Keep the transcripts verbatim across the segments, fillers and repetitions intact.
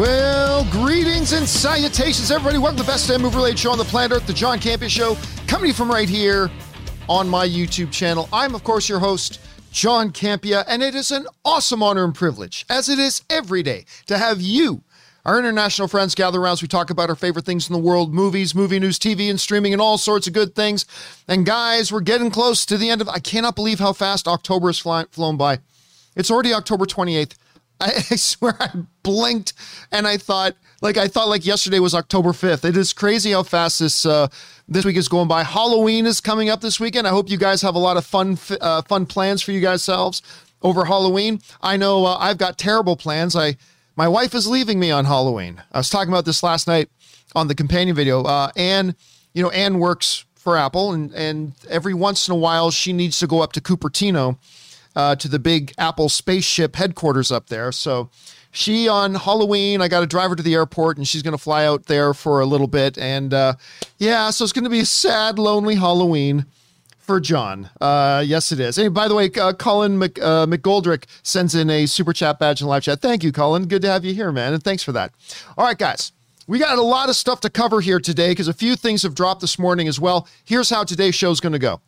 Well, greetings and salutations, everybody. Welcome to the best damn movie-related show on the planet Earth, the John Campea Show, coming to you from right here on my YouTube channel. I'm, of course, your host, John Campea, and it is an awesome honor and privilege, as it is every day, to have you, our international friends, gather around as we talk about our favorite things in the world: movies, movie news, T V, and streaming, and all sorts of good things. And guys, we're getting close to the end of, I cannot believe how fast October has fly, flown by. It's already October twenty-eighth. I, I swear I blinked and I thought, like, I thought like yesterday was October fifth. It is crazy how fast this, uh, this week is going by. Halloween is coming up this weekend. I hope you guys have a lot of fun, uh, fun plans for you guys selves over Halloween. I know uh, I've got terrible plans. I, My wife is leaving me on Halloween. I was talking about this last night on the companion video. Uh, Anne, you know, Anne works for Apple, and, and every once in a while she needs to go up to Cupertino, uh, to the big Apple spaceship headquarters up there. So she, on Halloween, I got to drive her to the airport, and she's going to fly out there for a little bit. And uh, yeah, so it's going to be a sad, lonely Halloween for John. Uh, yes, it is. And by the way, uh, Colin Mc, uh, McGoldrick sends in a super chat badge in live chat. Thank you, Colin. Good to have you here, man. And thanks for that. All right, guys, we got a lot of stuff to cover here today, because a few things have dropped this morning as well. Here's how today's show's going to go.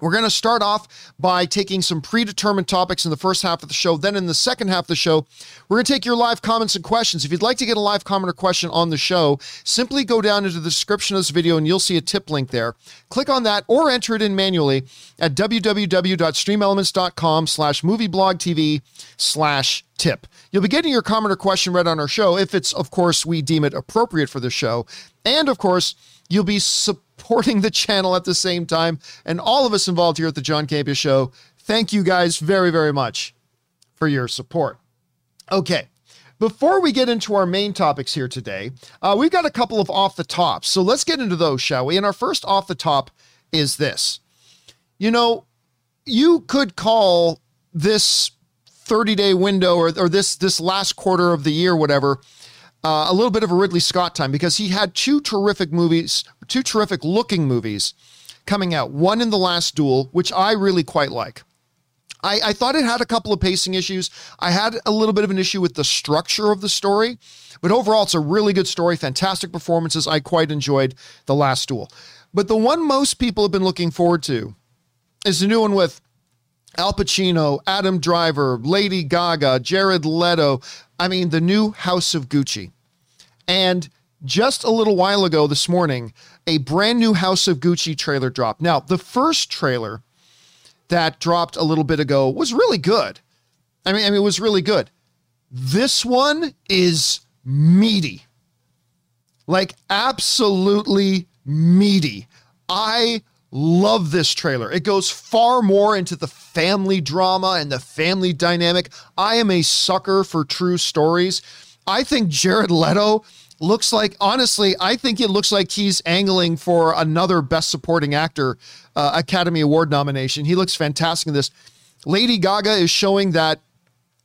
We're going to start off by taking some predetermined topics in the first half of the show. Then in the second half of the show, we're going to take your live comments and questions. If you'd like to get a live comment or question on the show, simply go down into the description of this video and you'll see a tip link there. Click on that or enter it in manually at www dot streamelements dot com slash movieblogtv slash tip. You'll be getting your comment or question read on our show if it's, of course, we deem it appropriate for the show. And, of course, you'll be supporting the channel at the same time, and all of us involved here at the John Campea Show. Thank you guys very, very much for your support. Okay, before we get into our main topics here today, uh, we've got a couple of off the tops. So let's get into those, shall we? And our first off the top is this. You know, you could call this thirty-day window or, or this, this last quarter of the year, whatever, Uh, a little bit of a Ridley Scott time, because he had two terrific movies, two terrific looking movies coming out. One in The Last Duel, which I really quite like. I, I thought it had a couple of pacing issues. I had a little bit of an issue with the structure of the story, but overall it's a really good story, fantastic performances. I quite enjoyed The Last Duel. But the one most people have been looking forward to is the new one with Al Pacino, Adam Driver, Lady Gaga, Jared Leto. I mean, the new House of Gucci. And just a little while ago this morning, a brand new House of Gucci trailer dropped. Now, the first trailer that dropped a little bit ago was really good. I mean, I mean it was really good. This one is meaty. Like, absolutely meaty. I love this trailer. It goes far more into the family drama and the family dynamic. I am a sucker for true stories. I think Jared Leto looks like, honestly, I think it looks like he's angling for another Best Supporting Actor uh, Academy Award nomination. He looks fantastic in this. Lady Gaga is showing that,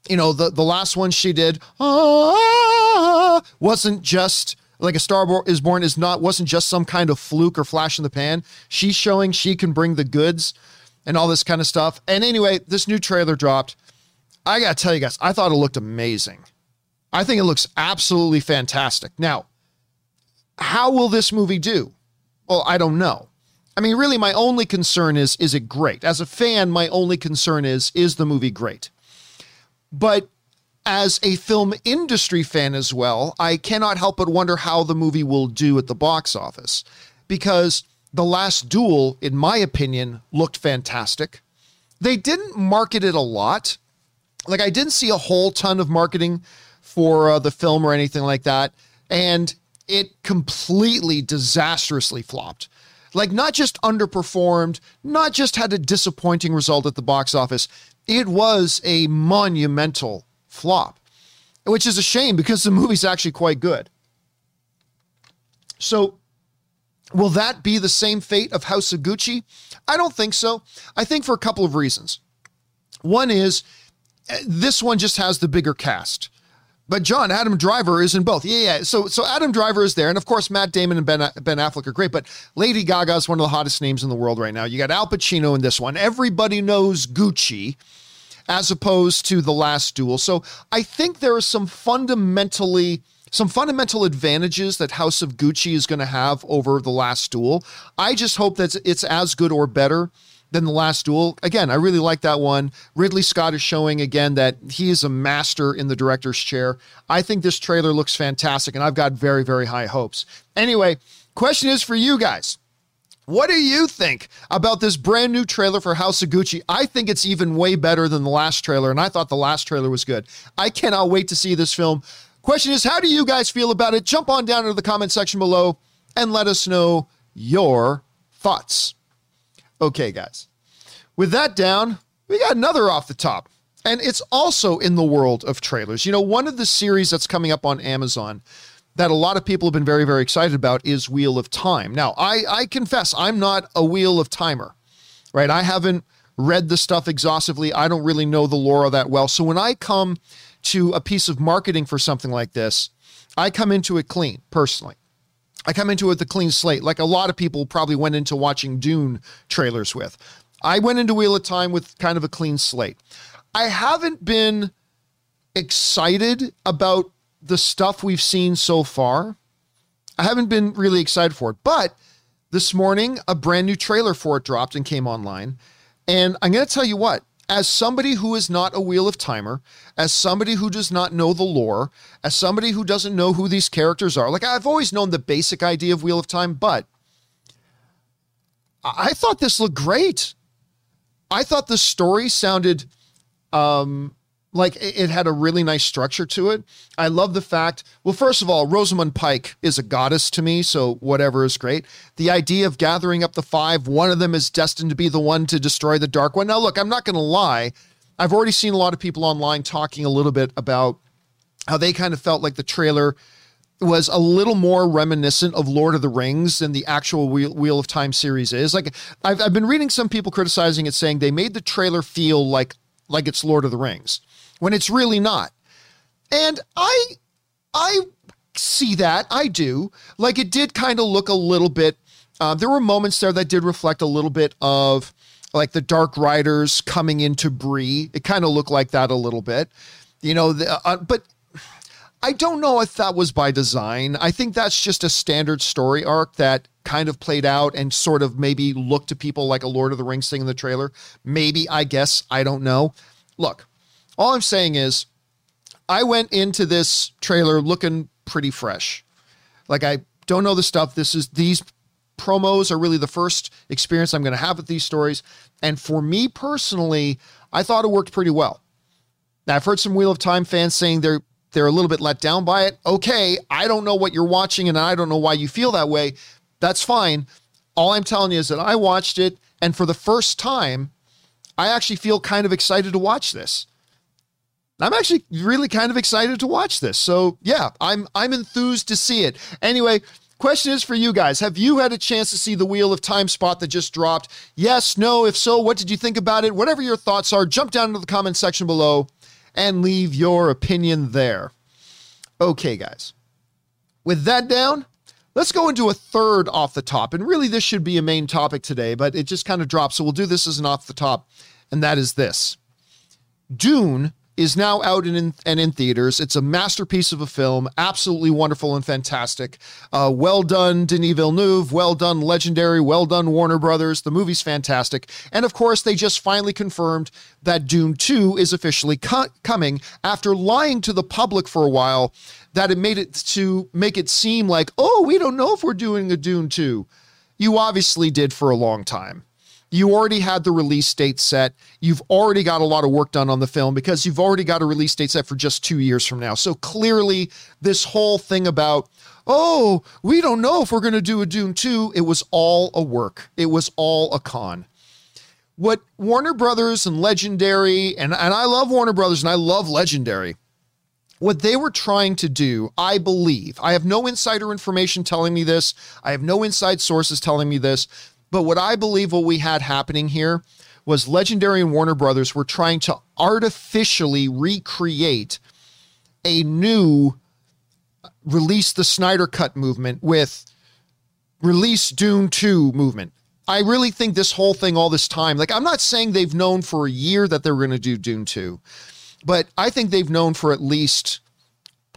you know, the, the last one she did ah, wasn't just... like A Star Is Born is not, wasn't just some kind of fluke or flash in the pan. She's showing she can bring the goods and all this kind of stuff. And anyway, this new trailer dropped. I got to tell you guys, I thought it looked amazing. I think it looks absolutely fantastic. Now, how will this movie do? Well, I don't know. I mean, really, my only concern is, is it great? As a fan, my only concern is, is the movie great? But as a film industry fan as well, I cannot help but wonder how the movie will do at the box office, because The Last Duel, in my opinion, looked fantastic. They didn't market it a lot. Like, I didn't see a whole ton of marketing for uh, the film or anything like that, and it completely disastrously flopped. Like, not just underperformed, not just had a disappointing result at the box office, it was a monumental flop, which is a shame because the movie's actually quite good. So will that be the same fate of House of Gucci? I don't think so. I think for a couple of reasons. One is this one just has the bigger cast, but John, Adam Driver is in both. Yeah. yeah. So, so Adam Driver is there. And of course, Matt Damon and Ben, Ben Affleck are great, but Lady Gaga is one of the hottest names in the world right now. You got Al Pacino in this one. Everybody knows Gucci, as opposed to The Last Duel. So I think there is some fundamentally some fundamental advantages that House of Gucci is going to have over The Last Duel. I just hope that it's as good or better than The Last Duel. Again, I really like that one. Ridley Scott is showing again that he is a master in the director's chair. I think this trailer looks fantastic, and I've got very, very high hopes. Anyway, question is for you guys. What do you think about this brand new trailer for House of Gucci? I think it's even way better than the last trailer, and I thought the last trailer was good. I cannot wait to see this film. Question is, how do you guys feel about it? Jump on down into the comment section below and let us know your thoughts. Okay, guys. With that down, we got another off the top, and it's also in the world of trailers. You know, one of the series that's coming up on Amazon that a lot of people have been very, very excited about is Wheel of Time. Now, I, I confess, I'm not a Wheel of Timer, right? I haven't read the stuff exhaustively. I don't really know the lore that well. So when I come to a piece of marketing for something like this, I come into it clean, personally. I come into it with a clean slate, like a lot of people probably went into watching Dune trailers with. I went into Wheel of Time with kind of a clean slate. I haven't been excited about the stuff we've seen so far. I haven't been really excited for it, but this morning a brand new trailer for it dropped and came online. And I'm going to tell you what, as somebody who is not a Wheel of Timer, as somebody who does not know the lore, as somebody who doesn't know who these characters are, like I've always known the basic idea of Wheel of Time, but I thought this looked great. I thought the story sounded, um, like it had a really nice structure to it. I love the fact, well, first of all, Rosamund Pike is a goddess to me, so whatever is great. The idea of gathering up the five, one of them is destined to be the one to destroy the Dark One. Now, look, I'm not going to lie. I've already seen a lot of people online talking a little bit about how they kind of felt like the trailer was a little more reminiscent of Lord of the Rings than the actual Wheel, Wheel of Time series is. Like I've, I've been reading some people criticizing it, saying they made the trailer feel like, like it's Lord of the Rings, when it's really not. And I I see that, I do. Like it did kind of look a little bit, uh, there were moments there that did reflect a little bit of like the Dark Riders coming into Bree. It kind of looked like that a little bit, you know, the, uh, but I don't know if that was by design. I think that's just a standard story arc that kind of played out and sort of maybe looked to people like a Lord of the Rings thing in the trailer. Maybe, I guess, I don't know. Look, all I'm saying is I went into this trailer looking pretty fresh. Like I don't know the stuff. This is, these promos are really the first experience I'm going to have with these stories. And for me personally, I thought it worked pretty well. Now I've heard some Wheel of Time fans saying they're, they're a little bit let down by it. Okay. I don't know what you're watching and I don't know why you feel that way. That's fine. All I'm telling you is that I watched it. And for the first time, I actually feel kind of excited to watch this. I'm actually really kind of excited to watch this. So yeah, I'm I'm enthused to see it. Anyway, question is for you guys. Have you had a chance to see the Wheel of Time spot that just dropped? Yes, no, if so, what did you think about it? Whatever your thoughts are, jump down into the comment section below and leave your opinion there. Okay, guys. With that down, let's go into a third off the top. And really, this should be a main topic today, but it just kind of dropped. So we'll do this as an off the top, and that is this. Dune is now out and in, and in theaters. It's a masterpiece of a film. Absolutely wonderful and fantastic. Uh, well done, Denis Villeneuve. Well done, Legendary. Well done, Warner Brothers. The movie's fantastic. And of course, they just finally confirmed that Dune two is officially co- coming after lying to the public for a while, that it made it to make it seem like, oh, we don't know if we're doing a Dune two. You obviously did for a long time. You already had the release date set. You've already got a lot of work done on the film because you've already got a release date set for just two years from now. So clearly this whole thing about, oh, we don't know if we're going to do a Dune two, it was all a work. It was all a con. What Warner Brothers and Legendary, and, and I love Warner Brothers and I love Legendary, what they were trying to do, I believe, I have no insider information telling me this. I have no inside sources telling me this. But what I believe what we had happening here was Legendary and Warner Brothers were trying to artificially recreate a new release the Snyder Cut movement with release Dune two movement. I really think this whole thing all this time, like I'm not saying they've known for a year that they were going to do Dune two, but I think they've known for at least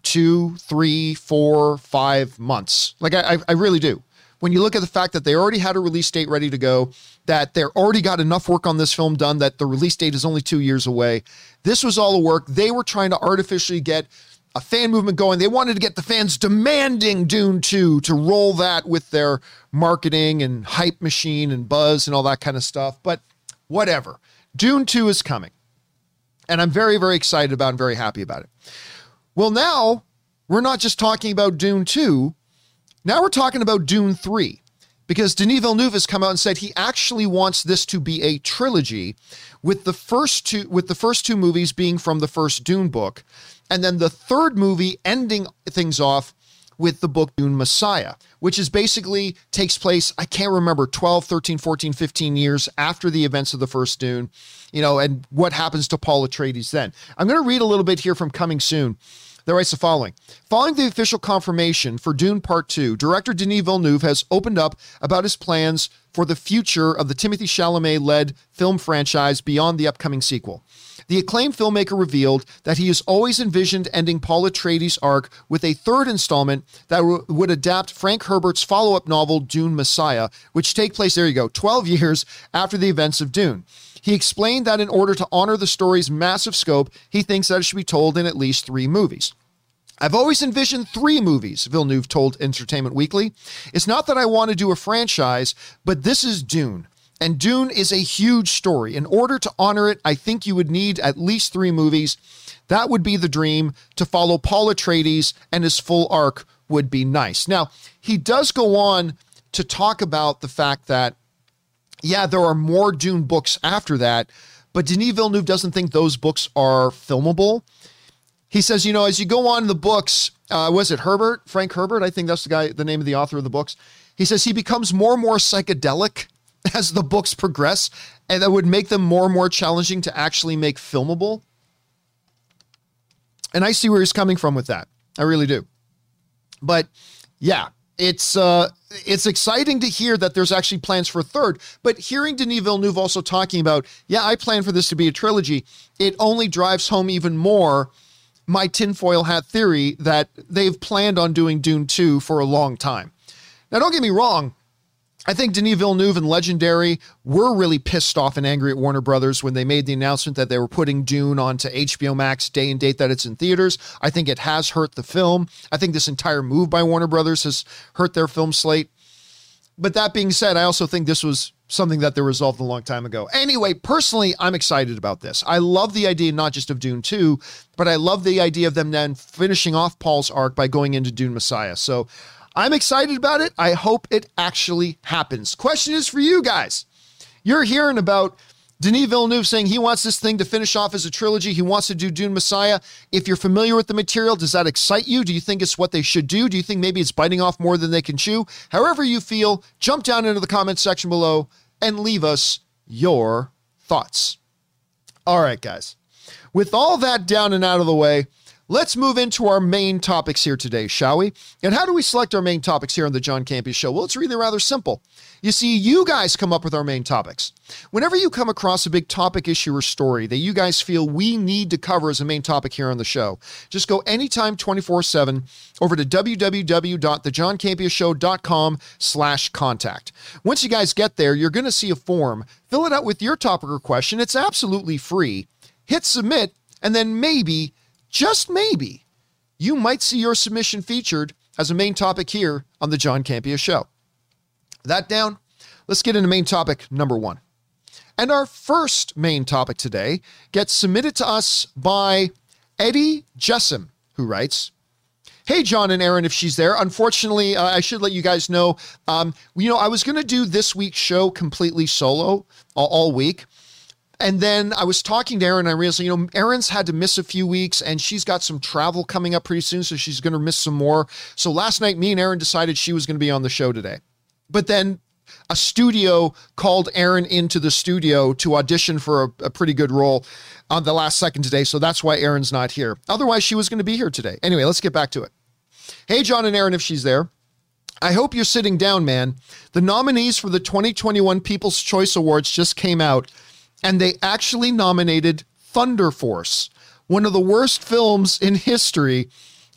two, three, four, five months. Like I, I really do. When you look at the fact that they already had a release date ready to go, that they're already got enough work on this film done that the release date is only two years away. This was all the work. They were trying to artificially get a fan movement going. They wanted to get the fans demanding Dune two to roll that with their marketing and hype machine and buzz and all that kind of stuff. But whatever. Dune two is coming. And I'm very, very excited about it and very happy about it. Well, now we're not just talking about Dune two. Now we're talking about Dune three, because Denis Villeneuve has come out and said he actually wants this to be a trilogy, with the first two with the first two movies being from the first Dune book, and then the third movie ending things off with the book Dune Messiah, which is basically takes place, I can't remember, twelve, thirteen, fourteen, fifteen years after the events of the first Dune, you know, and what happens to Paul Atreides then. I'm going to read a little bit here from Coming Soon. That writes the following. Following the official confirmation for Dune Part Two, director Denis Villeneuve has opened up about his plans for the future of the Timothée Chalamet-led film franchise beyond the upcoming sequel. The acclaimed filmmaker revealed that he has always envisioned ending Paul Atreides' arc with a third installment that w- would adapt Frank Herbert's follow-up novel Dune Messiah, which take place, there you go, twelve years after the events of Dune. He explained that in order to honor the story's massive scope, he thinks that it should be told in at least three movies. I've always envisioned three movies, Villeneuve told Entertainment Weekly. It's not that I want to do a franchise, but this is Dune. And Dune is a huge story. In order to honor it, I think you would need at least three movies. That would be the dream. To follow Paul Atreides and his full arc would be nice. Now, he does go on to talk about the fact that, yeah, there are more Dune books after that, but Denis Villeneuve doesn't think those books are filmable. He says, you know, as you go on in the books, uh, was it Herbert, Frank Herbert? I think that's the guy, the name of the author of the books. He says he becomes more and more psychedelic as the books progress, and that would make them more and more challenging to actually make filmable. And I see where he's coming from with that. I really do. But yeah. It's uh, it's exciting to hear that there's actually plans for a third, but hearing Denis Villeneuve also talking about, yeah, I plan for this to be a trilogy, it only drives home even more my tinfoil hat theory that they've planned on doing Dune two for a long time. Now, don't get me wrong. I think Denis Villeneuve and Legendary were really pissed off and angry at Warner Brothers when they made the announcement that they were putting Dune onto H B O Max day and date that it's in theaters. I think it has hurt the film. I think this entire move by Warner Brothers has hurt their film slate. But that being said, I also think this was something that they resolved a long time ago. Anyway, personally, I'm excited about this. I love the idea not just of Dune two, but I love the idea of them then finishing off Paul's arc by going into Dune Messiah. So I'm excited about it. I hope it actually happens. Question is for you guys. You're hearing about Denis Villeneuve saying he wants this thing to finish off as a trilogy. He wants to do Dune Messiah. If you're familiar with the material, does that excite you? Do you think it's what they should do? Do you think maybe it's biting off more than they can chew? However you feel, jump down into the comments section below and leave us your thoughts. All right, guys. With all that down and out of the way, let's move into our main topics here today, shall we? And how do we select our main topics here on the John Campea Show? Well, it's really rather simple. You see, you guys come up with our main topics. Whenever you come across a big topic, issue, or story that you guys feel we need to cover as a main topic here on the show, just go anytime twenty-four seven over to w w w dot the john campea show dot com slash contact. Once you guys get there, you're going to see a form. Fill it out with your topic or question. It's absolutely free. Hit submit, and then maybe, just maybe, you might see your submission featured as a main topic here on the John Campea Show. That down, let's get into main topic number one. And our first main topic today gets submitted to us by Eddie Jessam, who writes, "Hey, John and Aaron, if she's there. Unfortunately, uh, I should let you guys know, um, you know, I was going to do this week's show completely solo all, all week. And then I was talking to Erin, and I realized, you know, Erin's had to miss a few weeks, and she's got some travel coming up pretty soon, so she's going to miss some more. So last night, me and Erin decided she was going to be on the show today. But then a studio called Erin into the studio to audition for a, a pretty good role on the last second today, so that's why Erin's not here. Otherwise, she was going to be here today. Anyway, let's get back to it. Hey, John and Erin, if she's there. I hope you're sitting down, man. The nominees for the twenty twenty-one People's Choice Awards just came out, and they actually nominated Thunder Force, one of the worst films in history,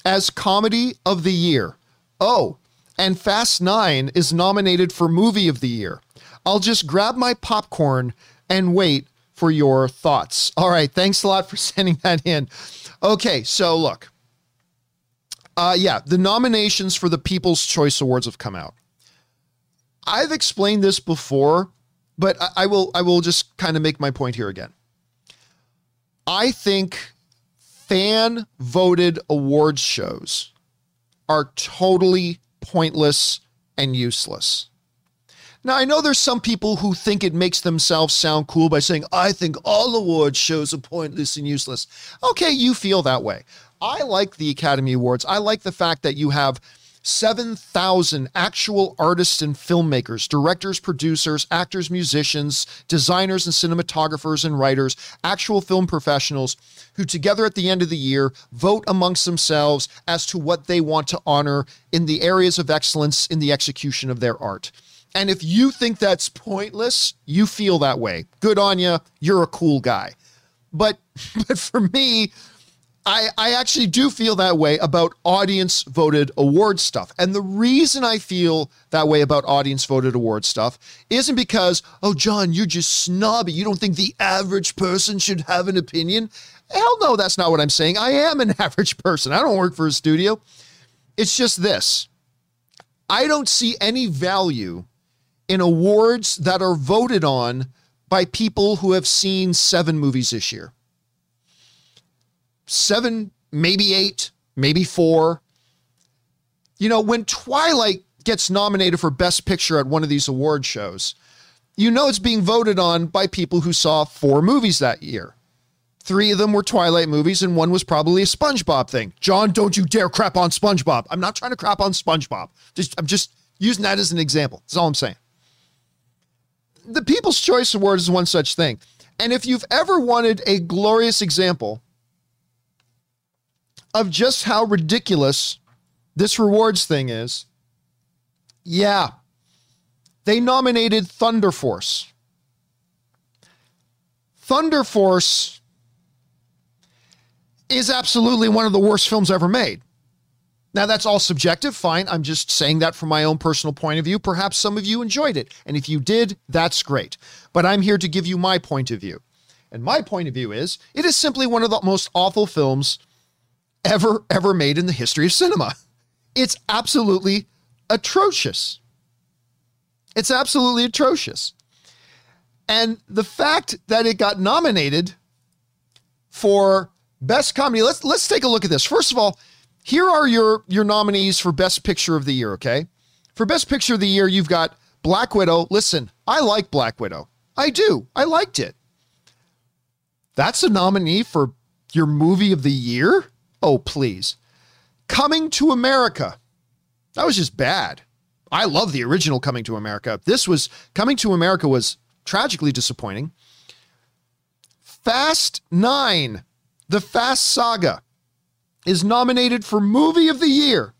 as Comedy of the Year. Oh, and Fast Nine is nominated for Movie of the Year. I'll just grab my popcorn and wait for your thoughts. All right, thanks a lot for sending that in. Okay, so look. Uh, yeah, the nominations for the People's Choice Awards have come out. I've explained this before, but I, I will I will just kind of make my point here again. I think fan-voted awards shows are totally pointless and useless. Now, I know there's some people who think it makes themselves sound cool by saying, I think all award shows are pointless and useless. Okay, you feel that way. I like the Academy Awards. I like the fact that you have seven thousand actual artists and filmmakers, directors, producers, actors, musicians, designers and cinematographers and writers, actual film professionals who together at the end of the year vote amongst themselves as to what they want to honor in the areas of excellence in the execution of their art. And if you think that's pointless, you feel that way. Good on you. You're a cool guy. But, but for me, I, I actually do feel that way about audience-voted award stuff. And the reason I feel that way about audience-voted award stuff isn't because, oh, John, you're just snobby. You don't think the average person should have an opinion? Hell no, that's not what I'm saying. I am an average person. I don't work for a studio. It's just this. I don't see any value in awards that are voted on by people who have seen seven movies this year. Seven, maybe eight, maybe four. You know, when Twilight gets nominated for Best Picture at one of these award shows, you know it's being voted on by people who saw four movies that year. Three of them were Twilight movies, and one was probably a SpongeBob thing. John, don't you dare crap on SpongeBob. I'm not trying to crap on SpongeBob. Just, I'm just using that as an example. That's all I'm saying. The People's Choice Awards is one such thing. And if you've ever wanted a glorious example of just how ridiculous this rewards thing is, yeah, they nominated Thunder Force. Thunder Force is absolutely one of the worst films ever made. Now, that's all subjective, fine. I'm just saying that from my own personal point of view. Perhaps some of you enjoyed it, and if you did, that's great. But I'm here to give you my point of view. And my point of view is, it is simply one of the most awful films ever, ever made in the history of cinema. It's absolutely atrocious. It's absolutely atrocious. And the fact that it got nominated for Best Comedy, let's let's take a look at this. First of all, here are your, your nominees for Best Picture of the Year, okay? For Best Picture of the Year, you've got Black Widow. Listen, I like Black Widow. I do. I liked it. That's a nominee for your Movie of the Year? Oh, please. Coming to America. That was just bad. I love the original Coming to America. This was, Coming to America was tragically disappointing. Fast Nine, the Fast Saga, is nominated for Movie of the Year.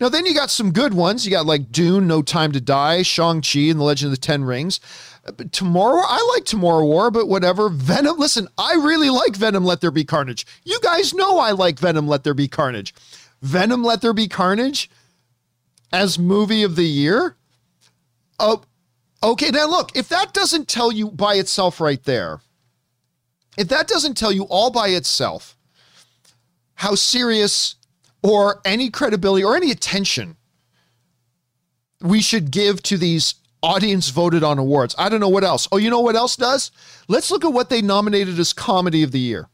Now, then you got some good ones. You got like Dune, No Time to Die, Shang-Chi and the Legend of the Ten Rings. Tomorrow, I like Tomorrow War, but whatever. Venom, listen, I really like Venom, Let There Be Carnage. You guys know I like Venom, Let There Be Carnage. Venom, Let There Be Carnage as Movie of the Year? Oh, okay, now look, if that doesn't tell you by itself right there, if that doesn't tell you all by itself how serious or any credibility or any attention we should give to these audience voted on awards, I don't know what else. Oh, you know what else does? Let's look at what they nominated as Comedy of the Year.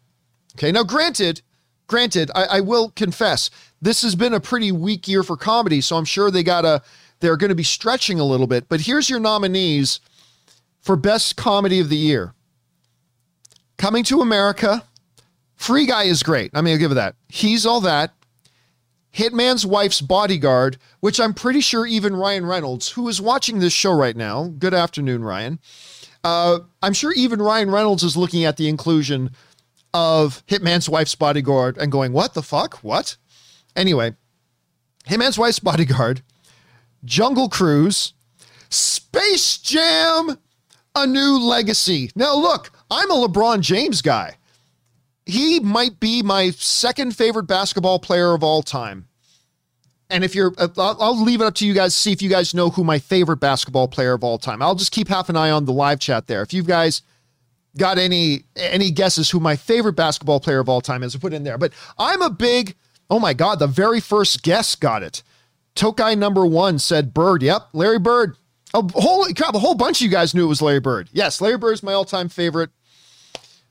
Okay, now granted, granted, I, I will confess, this has been a pretty weak year for comedy, so I'm sure they gotta, they're going to be stretching a little bit, but here's your nominees for Best Comedy of the Year. Coming to America. Free Guy is great. I mean, I'll give it that. He's All That. Hitman's Wife's Bodyguard, which I'm pretty sure even Ryan Reynolds, who is watching this show right now, good afternoon, Ryan. Uh, I'm sure even Ryan Reynolds is looking at the inclusion of Hitman's Wife's Bodyguard and going, what the fuck? What? Anyway, Hitman's Wife's Bodyguard, Jungle Cruise, Space Jam, A New Legacy. Now look, I'm a LeBron James guy. he might be my second favorite basketball player of all time. And if you're, I'll, I'll leave it up to you guys, see if you guys know who my favorite basketball player of all time. I'll just keep half an eye on the live chat there. If you guys got any, any guesses who my favorite basketball player of all time is, put in there. But I'm a big, oh my God, the very first guest got it. Tokai number one said Bird. Yep, Larry Bird. Oh, holy crap, a whole bunch of you guys knew it was Larry Bird. Yes, Larry Bird is my all-time favorite.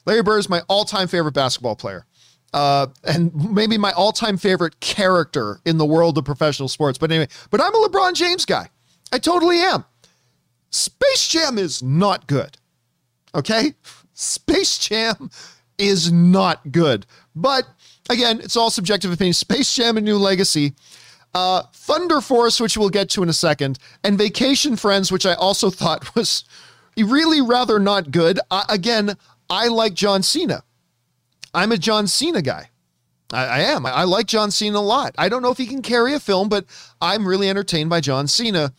Larry Bird is my all-time favorite basketball player. Uh, and maybe my all-time favorite character in the world of professional sports. But anyway, but I'm a LeBron James guy. I totally am. Space Jam is not good. Okay? Space Jam is not good. But again, it's all subjective opinion. Space Jam: A New Legacy, Uh, Thunder Force, which we'll get to in a second, and Vacation Friends, which I also thought was really rather not good. I, again, I like John Cena. I'm a John Cena guy. I, I am. I, I like John Cena a lot. I don't know if he can carry a film, but I'm really entertained by John Cena.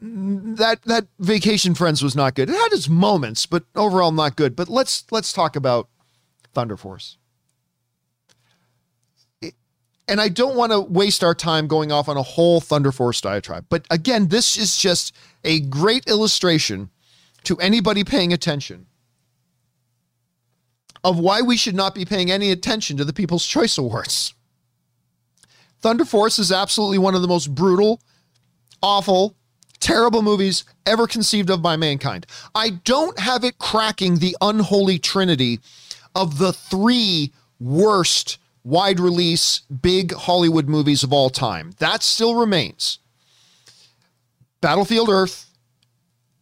That that Vacation Friends was not good. It had its moments, but overall not good. But let's let's talk about Thunder Force. And I don't want to waste our time going off on a whole Thunder Force diatribe. But again, this is just a great illustration to anybody paying attention of why we should not be paying any attention to the People's Choice Awards. Thunder Force is absolutely one of the most brutal, awful, terrible movies ever conceived of by mankind. I don't have it cracking the unholy trinity of the three worst wide release, big Hollywood movies of all time. That still remains Battlefield Earth,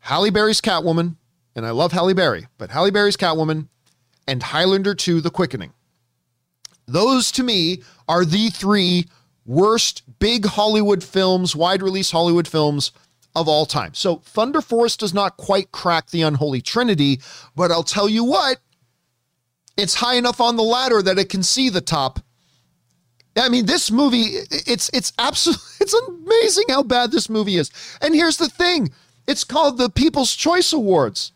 Halle Berry's Catwoman, and I love Halle Berry, but Halle Berry's Catwoman, and Highlander two, The Quickening. Those, to me, are the three worst big Hollywood films, wide release Hollywood films of all time. So Thunder Force does not quite crack the unholy trinity, but I'll tell you what, it's high enough on the ladder that it can see the top. I mean, this movie, it's it's absolutely, it's amazing how bad this movie is. And here's the thing. It's called the People's Choice Awards.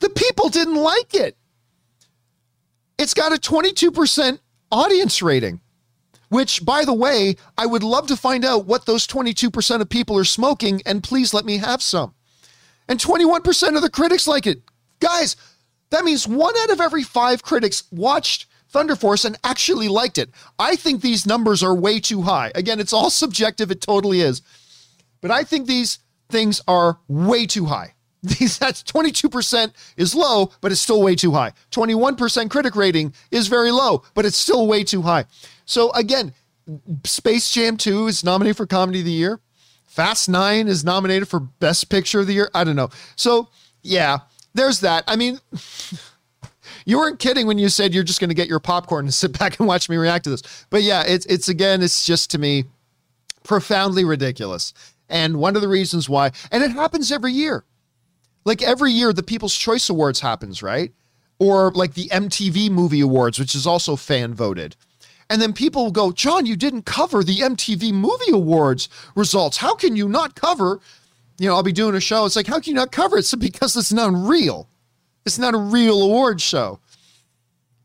The people didn't like it. It's got a twenty-two percent audience rating, which, by the way, I would love to find out what those twenty-two percent of people are smoking, and please let me have some. And twenty-one percent of the critics like it. Guys, that means one out of every five critics watched Thunder Force and actually liked it. I think these numbers are way too high. Again, it's all subjective. It totally is. But I think these things are way too high. These, that's twenty-two percent is low, but it's still way too high. twenty-one percent critic rating is very low, but it's still way too high. So again, Space Jam two is nominated for Comedy of the Year. Fast nine is nominated for Best Picture of the Year. I don't know. So yeah, there's that. I mean, you weren't kidding when you said you're just going to get your popcorn and sit back and watch me react to this. But yeah, it's, it's again, it's just, to me, profoundly ridiculous. And one of the reasons why, and it happens every year. Like every year, the People's Choice Awards happens, right? Or like the M T V Movie Awards, which is also fan voted. And then people will go, John, you didn't cover the M T V Movie Awards results. How can you not cover? You know, I'll be doing a show. It's like, how can you not cover it? So because it's not real. It's not a real award show.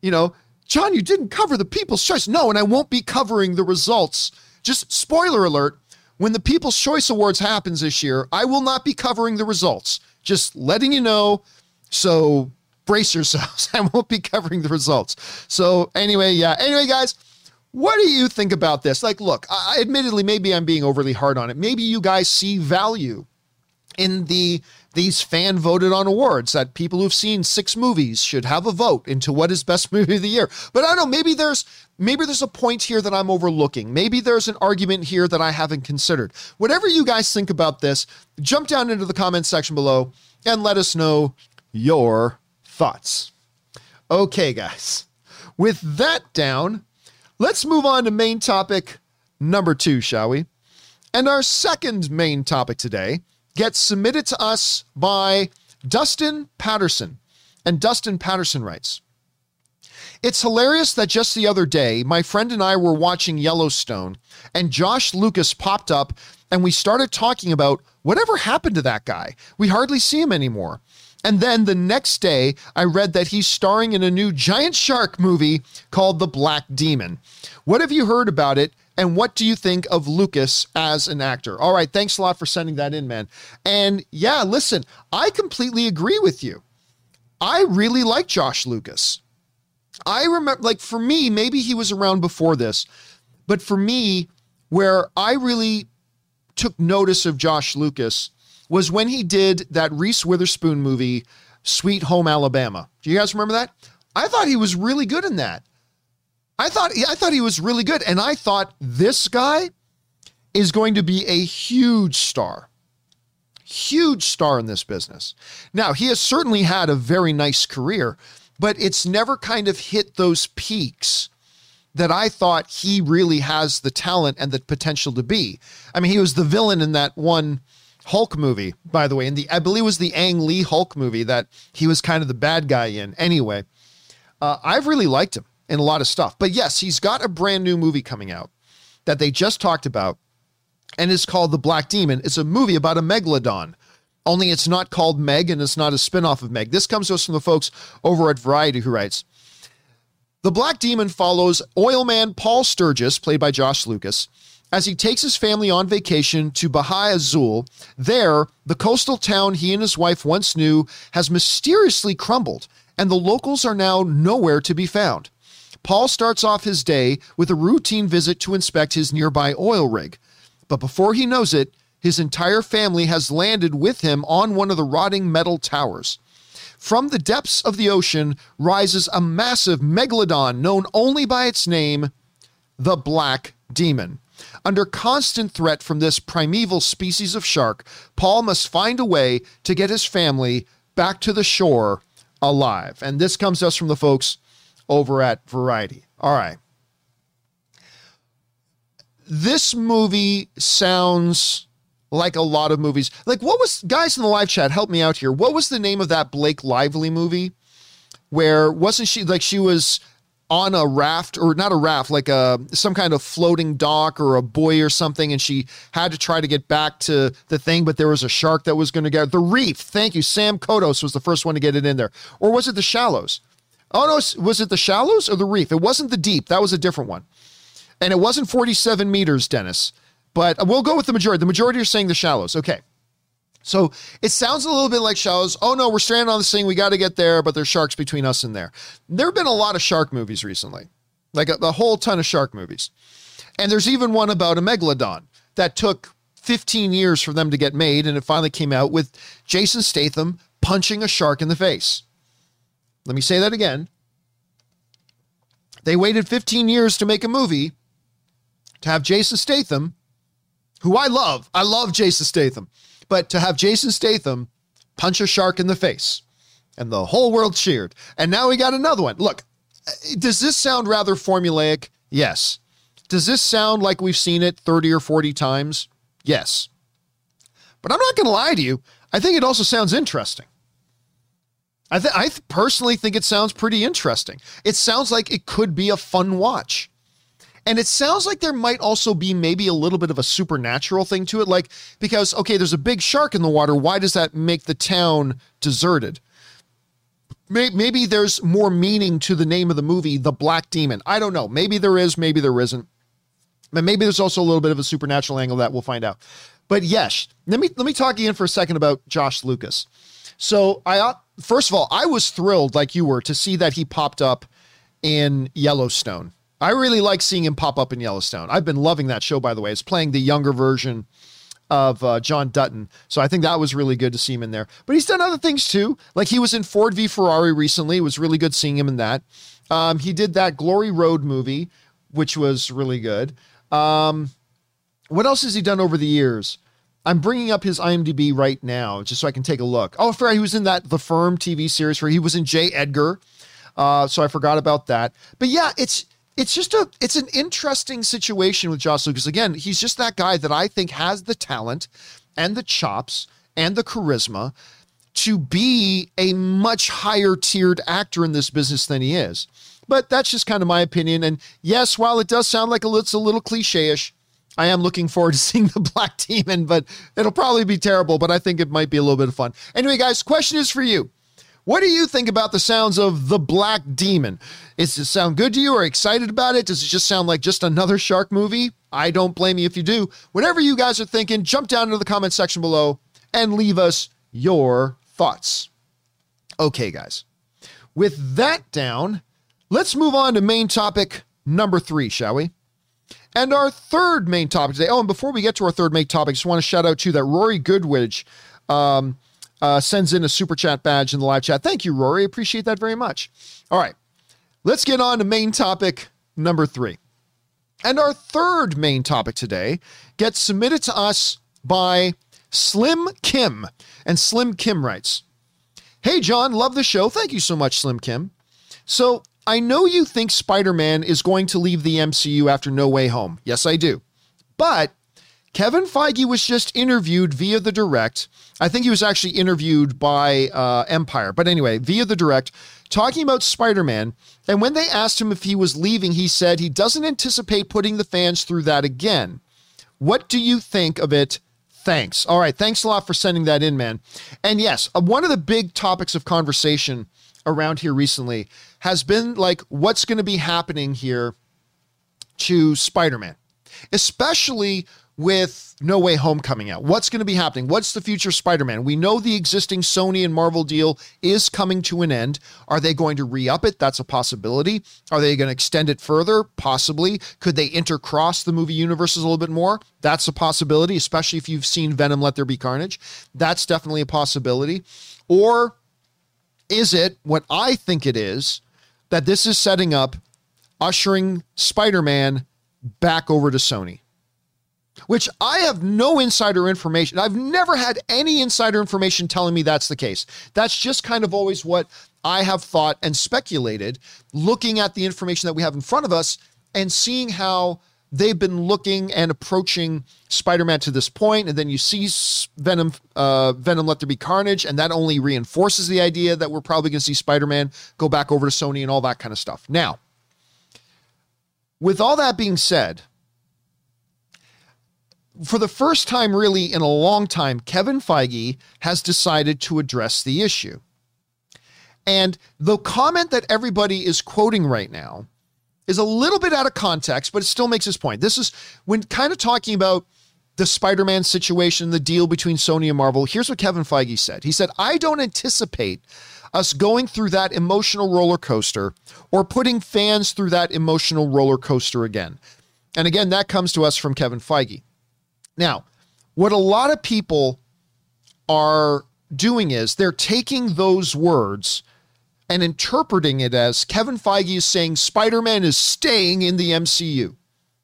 You know, John, you didn't cover the People's Choice. No, and I won't be covering the results. Just spoiler alert, when the People's Choice Awards happens this year, I will not be covering the results. Just letting you know. So brace yourselves. I won't be covering the results. So anyway, yeah. Anyway, guys, what do you think about this? Like, look, I, admittedly, maybe I'm being overly hard on it. Maybe you guys see value in the these fan voted on awards, that people who've seen six movies should have a vote into what is best movie of the year. But I don't know, maybe there's maybe there's a point here that I'm overlooking. Maybe there's an argument here that I haven't considered. Whatever you guys think about this, jump down into the comments section below and let us know your thoughts. Okay, guys, with that down, let's move on to main topic number two, shall we? And our second main topic today gets submitted to us by Dustin Patterson. And Dustin Patterson writes, it's hilarious that just the other day, my friend and I were watching Yellowstone and Josh Lucas popped up and we started talking about whatever happened to that guy. We hardly see him anymore. And then the next day, I read that he's starring in a new giant shark movie called The Black Demon. What have you heard about it? And what do you think of Lucas as an actor? All right, thanks a lot for sending that in, man. And yeah, listen, I completely agree with you. I really like Josh Lucas. I remember, like, for me, maybe he was around before this, but for me, where I really took notice of Josh Lucas was when he did that Reese Witherspoon movie, Sweet Home Alabama. Do you guys remember that? I thought he was really good in that. I thought I thought he was really good, and I thought this guy is going to be a huge star. Huge star in this business. Now, he has certainly had a very nice career, but it's never kind of hit those peaks that I thought he really has the talent and the potential to be. I mean, he was the villain in that one Hulk movie, by the way, and the I believe it was the Ang Lee Hulk movie that he was kind of the bad guy in. Anyway, uh, I've really liked him and a lot of stuff. But yes, he's got a brand new movie coming out that they just talked about, and it's called The Black Demon. It's a movie about a megalodon, only it's not called Meg, and it's not a spinoff of Meg. This comes to us from the folks over at Variety, who writes, The Black Demon follows oilman Paul Sturgis, played by Josh Lucas, as he takes his family on vacation to Baja Azul. There, the coastal town he and his wife once knew has mysteriously crumbled, and the locals are now nowhere to be found. Paul starts off his day with a routine visit to inspect his nearby oil rig. But before he knows it, his entire family has landed with him on one of the rotting metal towers. From the depths of the ocean rises a massive megalodon known only by its name, the Black Demon. Under constant threat from this primeval species of shark, Paul must find a way to get his family back to the shore alive. And this comes to us from the folks over at Variety. All right. This movie sounds like a lot of movies. Like, what was, guys in the live chat, help me out here. What was the name of that Blake Lively movie where, wasn't she, like, she was on a raft, or not a raft, like a, some kind of floating dock or a buoy or something, and she had to try to get back to the thing, but there was a shark that was going to get, The Reef, thank you, Sam Kodos was the first one to get it in there. Or was it The Shallows? Oh, no, was it The Shallows or The Reef? It wasn't The Deep. That was a different one. And it wasn't forty-seven meters, Dennis. But we'll go with the majority. The majority are saying The Shallows. Okay. So it sounds a little bit like Shallows. Oh, no, we're stranded on this thing. We got to get there, but there's sharks between us and there. There have been a lot of shark movies recently, like a, a whole ton of shark movies. And there's even one about a megalodon that took fifteen years for them to get made, and it finally came out with Jason Statham punching a shark in the face. Let me say that again. They waited fifteen years to make a movie to have Jason Statham, who I love. I love Jason Statham. But to have Jason Statham punch a shark in the face. And the whole world cheered. And now we got another one. Look, does this sound rather formulaic? Yes. Does this sound like we've seen it thirty or forty times? Yes. But I'm not going to lie to you. I think it also sounds interesting. I, th- I th- personally think it sounds pretty interesting. It sounds like it could be a fun watch. And it sounds like there might also be maybe a little bit of a supernatural thing to it. Like, because, okay, there's a big shark in the water. Why does that make the town deserted? Maybe, maybe there's more meaning to the name of the movie, The Black Demon. I don't know. Maybe there is, maybe there isn't. But maybe there's also a little bit of a supernatural angle that we'll find out. But yes, let me, let me talk again for a second about Josh Lucas. So I... Uh, First of all, I was thrilled, like you were, to see that he popped up in Yellowstone. I really like seeing him pop up in Yellowstone. I've been loving that show, by the way. It's playing the younger version of uh, John Dutton. So I think that was really good to see him in there. But he's done other things, too. Like, he was in Ford v Ferrari recently. It was really good seeing him in that. Um, he did that Glory Road movie, which was really good. Um, what else has he done over the years? I'm bringing up his IMDb right now just so I can take a look. Oh, fair. He was in that The Firm T V series where he was in J. Edgar. Uh, so I forgot about that. But yeah, it's it's just a it's an interesting situation with Josh Lucas. Again, he's just that guy that I think has the talent and the chops and the charisma to be a much higher tiered actor in this business than he is. But that's just kind of my opinion. And yes, while it does sound like a little, it's a little cliche-ish, I am looking forward to seeing The Black Demon, but it'll probably be terrible, but I think it might be a little bit of fun. Anyway, guys, question is for you. What do you think about the sounds of The Black Demon? Does it sound good to you or excited about it? Does it just sound like just another shark movie? I don't blame you if you do. Whatever you guys are thinking, jump down into the comment section below and leave us your thoughts. Okay, guys. With that down, let's move on to main topic number three, shall we? And our third main topic today. Oh, and before we get to our third main topic, I just want to shout out to that Rory Goodwidge, um, Uh, sends in a super chat badge in the live chat. Thank you, Rory. Appreciate that very much. All right, let's get on to main topic number three. And our third main topic today gets submitted to us by Slim Kim. And Slim Kim writes, "Hey, John, love the show." Thank you so much, Slim Kim. "So I know you think Spider-Man is going to leave the M C U after No Way Home. Yes, I do. But Kevin Feige was just interviewed via the direct. I think he was actually interviewed by uh, Empire. But anyway, via the direct, talking about Spider-Man. And when they asked him if he was leaving, he said he doesn't anticipate putting the fans through that again. What do you think of it? Thanks." All right. Thanks a lot for sending that in, man. And yes, one of the big topics of conversation around here recently has been like, what's going to be happening here to Spider-Man, especially with No Way Home coming out. What's going to be happening? What's the future of Spider-Man? We know the existing Sony and Marvel deal is coming to an end. Are they going to re-up it? That's a possibility. Are they going to extend it further? Possibly. Could they intercross the movie universes a little bit more? That's a possibility, especially if you've seen Venom: Let There Be Carnage. That's definitely a possibility. Or is it what I think it is, that this is setting up, ushering Spider-Man back over to Sony? Which I have no insider information. I've never had any insider information telling me that's the case. That's just kind of always what I have thought and speculated, looking at the information that we have in front of us and seeing how they've been looking and approaching Spider-Man to this point. And then you see Venom, uh, Venom Let There Be Carnage, and that only reinforces the idea that we're probably going to see Spider-Man go back over to Sony and all that kind of stuff. Now, with all that being said, for the first time really in a long time, Kevin Feige has decided to address the issue. And the comment that everybody is quoting right now is a little bit out of context, but it still makes his point. This is when kind of talking about the Spider-Man situation, the deal between Sony and Marvel. Here's what Kevin Feige said. He said, "I don't anticipate us going through that emotional roller coaster or putting fans through that emotional roller coaster again." And again, that comes to us from Kevin Feige. Now, what a lot of people are doing is they're taking those words and interpreting it as Kevin Feige is saying Spider-Man is staying in the M C U.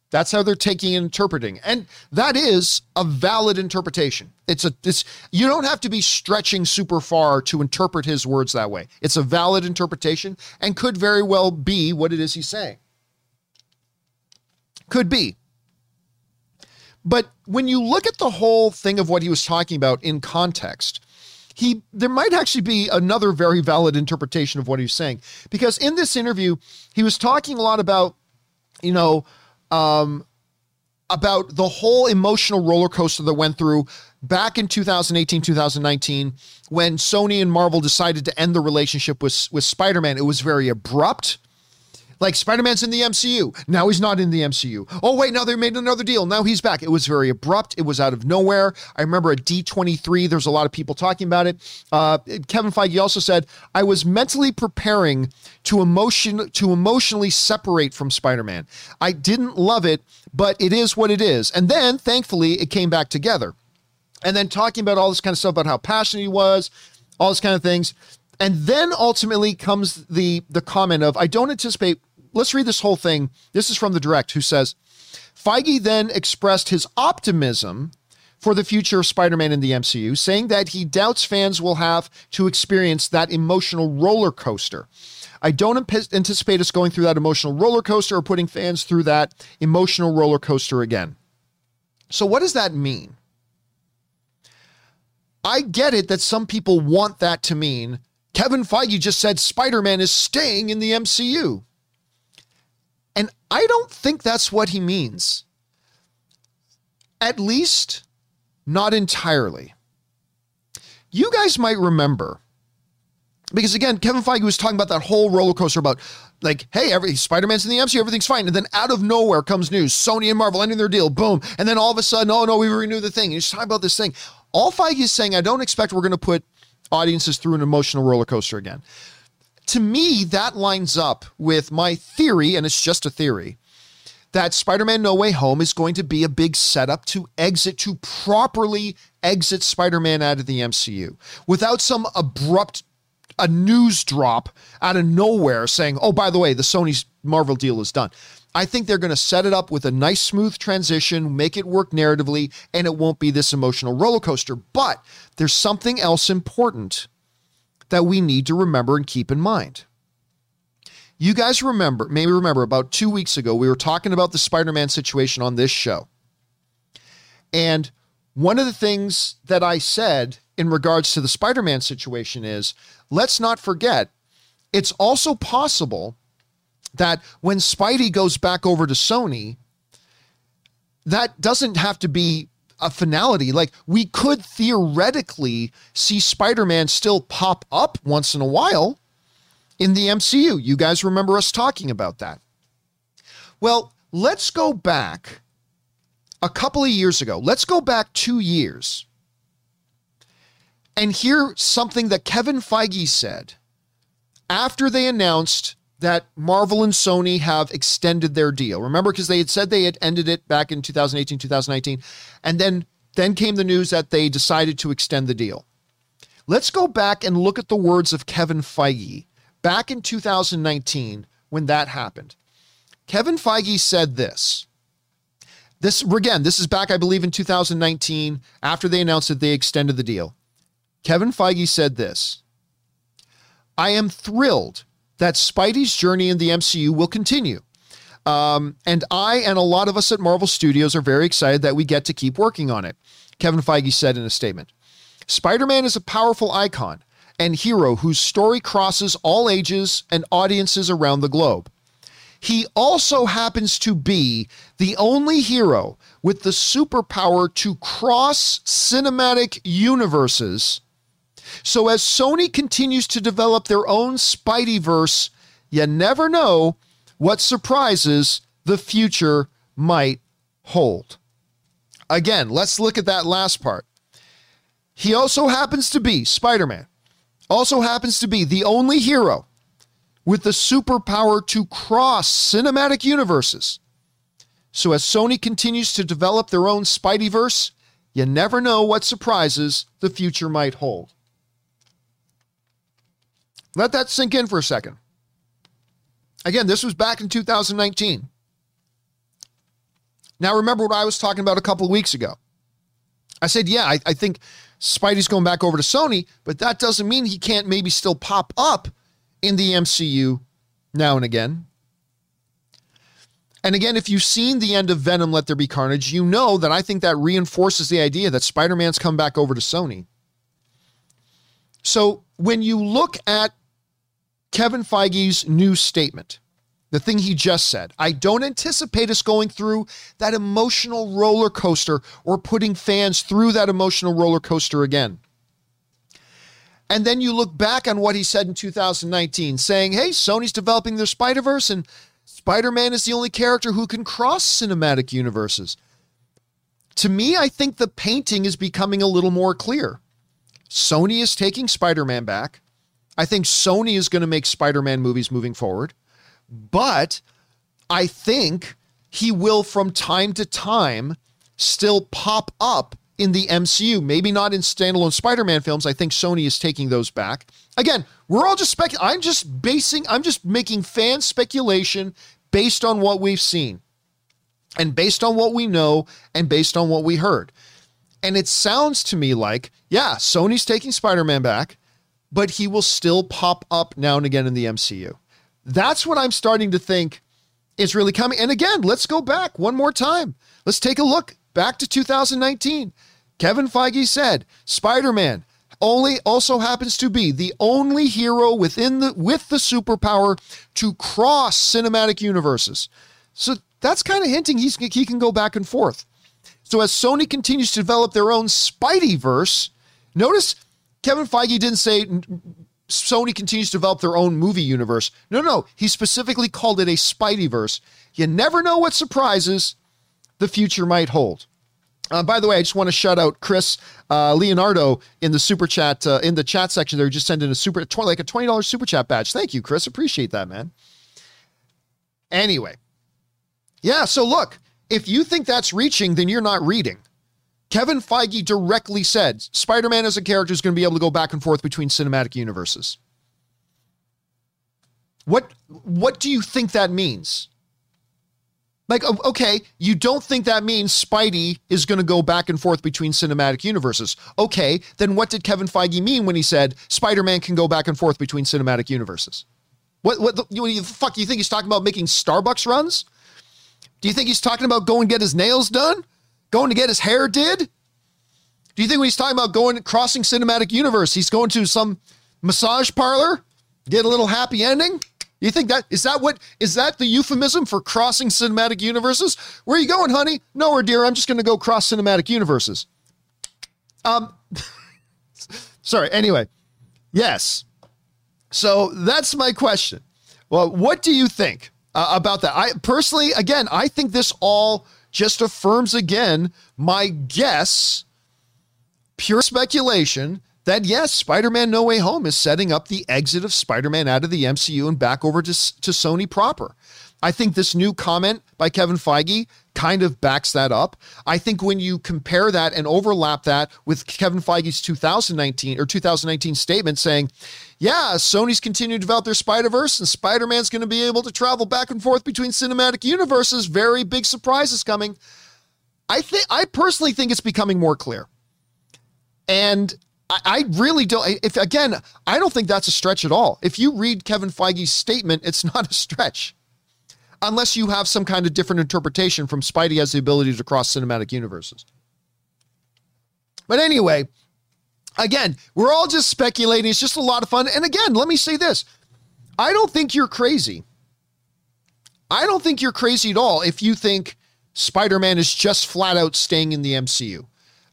That's how they're taking and interpreting. And that is a valid interpretation. It's a it's, you don't have to be stretching super far to interpret his words that way. It's a valid interpretation and could very well be what it is he's saying. Could be. But when you look at the whole thing of what he was talking about in context, he there might actually be another very valid interpretation of what he's saying. Because in this interview, he was talking a lot about, you know, um, about the whole emotional roller coaster that went through back in two thousand eighteen, two thousand nineteen, when Sony and Marvel decided to end the relationship with, with Spider-Man. It was very abrupt. Like, Spider-Man's in the M C U. Now he's not in the M C U. Oh, wait, now they made another deal. Now he's back. It was very abrupt. It was out of nowhere. I remember at D twenty-three, there's a lot of people talking about it. Uh, Kevin Feige also said, "I was mentally preparing to emotion to emotionally separate from Spider-Man. I didn't love it, but it is what it is. And then, thankfully, it came back together." And then talking about all this kind of stuff, about how passionate he was, all this kind of things. And then ultimately comes the, the comment of, I don't anticipate, let's read this whole thing. This is from the direct, who says, "Feige then expressed his optimism for the future of Spider-Man in the M C U, saying that he doubts fans will have to experience that emotional roller coaster. I don't anticipate us going through that emotional roller coaster or putting fans through that emotional roller coaster again." So what does that mean? I get it that some people want that to mean Kevin Feige just said Spider-Man is staying in the M C U. And I don't think that's what he means. at least not entirely. You guys might remember, because again, Kevin Feige was talking about that whole roller coaster about like, hey, every Spider-Man's in the M C U, everything's fine. And then out of nowhere comes news, Sony and Marvel ending their deal, boom. And then all of a sudden, oh no, we renewed the thing. And he's talking about this thing. All Feige is saying, I don't expect we're going to put audiences through an emotional roller coaster again. To me, that lines up with my theory, and it's just a theory, that Spider-Man No Way Home is going to be a big setup to exit, to properly exit Spider-Man out of the M C U without some abrupt a news drop out of nowhere saying, oh, by the way, the Sony's Marvel deal is done. I think they're going to set it up with a nice, smooth transition, make it work narratively, and it won't be this emotional roller coaster. But there's something else important that we need to remember and keep in mind. You guys remember, maybe remember about two weeks ago, we were talking about the Spider-Man situation on this show. And one of the things that I said in regards to the Spider-Man situation is, let's not forget, it's also possible that when Spidey goes back over to Sony, that doesn't have to be a finality. Like, we could theoretically see Spider-Man still pop up once in a while in the M C U. You guys remember us talking about that. Well, let's go back a couple of years ago. Let's go back two years and hear something that Kevin Feige said after they announced that Marvel and Sony have extended their deal. Remember, because they had said they had ended it back in two thousand eighteen, two thousand nineteen, and then, then came the news that they decided to extend the deal. Let's go back and look at the words of Kevin Feige back in two thousand nineteen when that happened. Kevin Feige said this. This, again, this is back, I believe, in two thousand nineteen, after they announced that they extended the deal. Kevin Feige said this: I am thrilled that Spidey's journey in the M C U will continue. Um, and I and a lot of us at Marvel Studios are very excited that we get to keep working on it. Kevin Feige said in a statement, Spider-Man is a powerful icon and hero whose story crosses all ages and audiences around the globe. He also happens to be the only hero with the superpower to cross cinematic universes. So as Sony continues to develop their own Spideyverse, you never know what surprises the future might hold. Again, let's look at that last part. He also happens to be, Spider-Man, also happens to be the only hero with the superpower to cross cinematic universes. So as Sony continues to develop their own Spideyverse, you never know what surprises the future might hold. Let that sink in for a second. Again, this was back in two thousand nineteen. Now, remember what I was talking about a couple of weeks ago. I said, yeah, I, I think Spidey's going back over to Sony, but that doesn't mean he can't maybe still pop up in the M C U now and again. And again, if you've seen the end of Venom: Let There Be Carnage, you know that I think that reinforces the idea that Spider-Man's come back over to Sony. So when you look at Kevin Feige's new statement, the thing he just said, I don't anticipate us going through that emotional roller coaster or putting fans through that emotional roller coaster again. And then you look back on what he said in two thousand nineteen, saying, hey, Sony's developing their Spider-Verse and Spider-Man is the only character who can cross cinematic universes. To me, I think the painting is becoming a little more clear. Sony is taking Spider-Man back. I think Sony is going to make Spider-Man movies moving forward. But I think he will, from time to time, still pop up in the M C U. Maybe not in standalone Spider-Man films. I think Sony is taking those back. Again, we're all just spec. I'm just basing, I'm just making fan speculation based on what we've seen and based on what we know and based on what we heard. And it sounds to me like, yeah, Sony's taking Spider-Man back, but he will still pop up now and again in the M C U. That's what I'm starting to think is really coming. And again, let's go back one more time. Let's take a look back to two thousand nineteen. Kevin Feige said, Spider-Man only also happens to be the only hero within the with the superpower to cross cinematic universes. So that's kind of hinting he's, he can go back and forth. So as Sony continues to develop their own Spideyverse, notice Kevin Feige didn't say Sony continues to develop their own movie universe. No, no, he specifically called it a Spideyverse. You never know what surprises the future might hold. Uh, by the way, I just want to shout out Chris uh, Leonardo in the super chat, uh, in the chat section there. Just sending a super, like a twenty dollar super chat badge. Thank you, Chris. Appreciate that, man. Anyway. Yeah, so look, if you think that's reaching, then you're not reading. Kevin Feige directly said Spider-Man as a character is going to be able to go back and forth between cinematic universes. What, what do you think that means? Like, okay, you don't think that means Spidey is going to go back and forth between cinematic universes. Okay, then what did Kevin Feige mean when he said Spider-Man can go back and forth between cinematic universes? What, what, the, what the fuck, do you think he's talking about making Starbucks runs? Do you think he's talking about going to get his nails done? Going to get his hair did? Do you think when he's talking about going crossing cinematic universe, he's going to some massage parlor, get a little happy ending? You think that is that what is that the euphemism for crossing cinematic universes? Where are you going, honey? Nowhere, dear. I'm just going to go cross cinematic universes. Um, sorry. Anyway, yes. So that's my question. Well, what do you think uh, about that? I personally, again, I think this all just affirms again my guess, pure speculation, that yes, Spider-Man No Way Home is setting up the exit of Spider-Man out of the M C U and back over to, to Sony proper. I think this new comment by Kevin Feige kind of backs that up. I think when you compare that and overlap that with Kevin Feige's two thousand nineteen or twenty nineteen statement saying, yeah, Sony's continuing to develop their Spider-Verse and Spider-Man's going to be able to travel back and forth between cinematic universes, very big surprises coming. I think, I personally think it's becoming more clear. And I really don't, if again, I don't think that's a stretch at all. If you read Kevin Feige's statement, it's not a stretch. Unless you have some kind of different interpretation from Spidey has the ability to cross cinematic universes. But anyway, again, we're all just speculating. It's just a lot of fun. And again, let me say this. I don't think you're crazy. I don't think you're crazy at all if you think Spider-Man is just flat out staying in the M C U.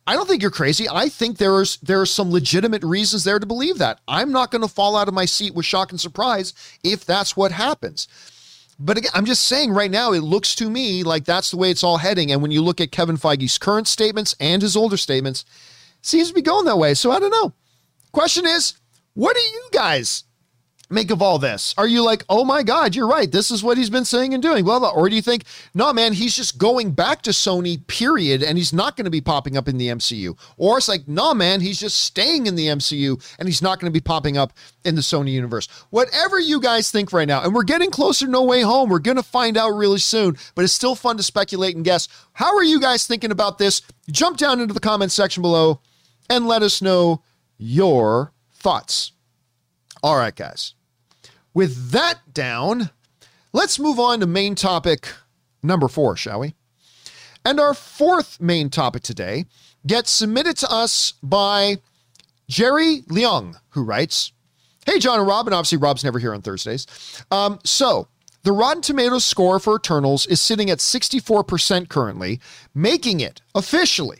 I don't think you're crazy. I think there is there are some legitimate reasons there to believe that. I'm not going to fall out of my seat with shock and surprise if that's what happens. But again, I'm just saying right now, it looks to me like that's the way it's all heading. And when you look at Kevin Feige's current statements and his older statements, it seems to be going that way. So I don't know. Question is, what do you guys make of all this? Are you like, oh my God, you're right. This is what he's been saying and doing, blah, blah. Or do you think, no, man, he's just going back to Sony, period. And he's not going to be popping up in the M C U. Or it's like, no, man, he's just staying in the M C U and he's not going to be popping up in the Sony universe. Whatever you guys think right now, and we're getting closer to No Way Home. We're going to find out really soon, but it's still fun to speculate and guess. How are you guys thinking about this? Jump down into the comment section below and let us know your thoughts. All right, guys, with that down, let's move on to main topic number four, shall we? And our fourth main topic today gets submitted to us by Jerry Leung, who writes, hey, John and Rob, and obviously Rob's never here on Thursdays. Um, so the Rotten Tomatoes score for Eternals is sitting at sixty-four percent currently, making it officially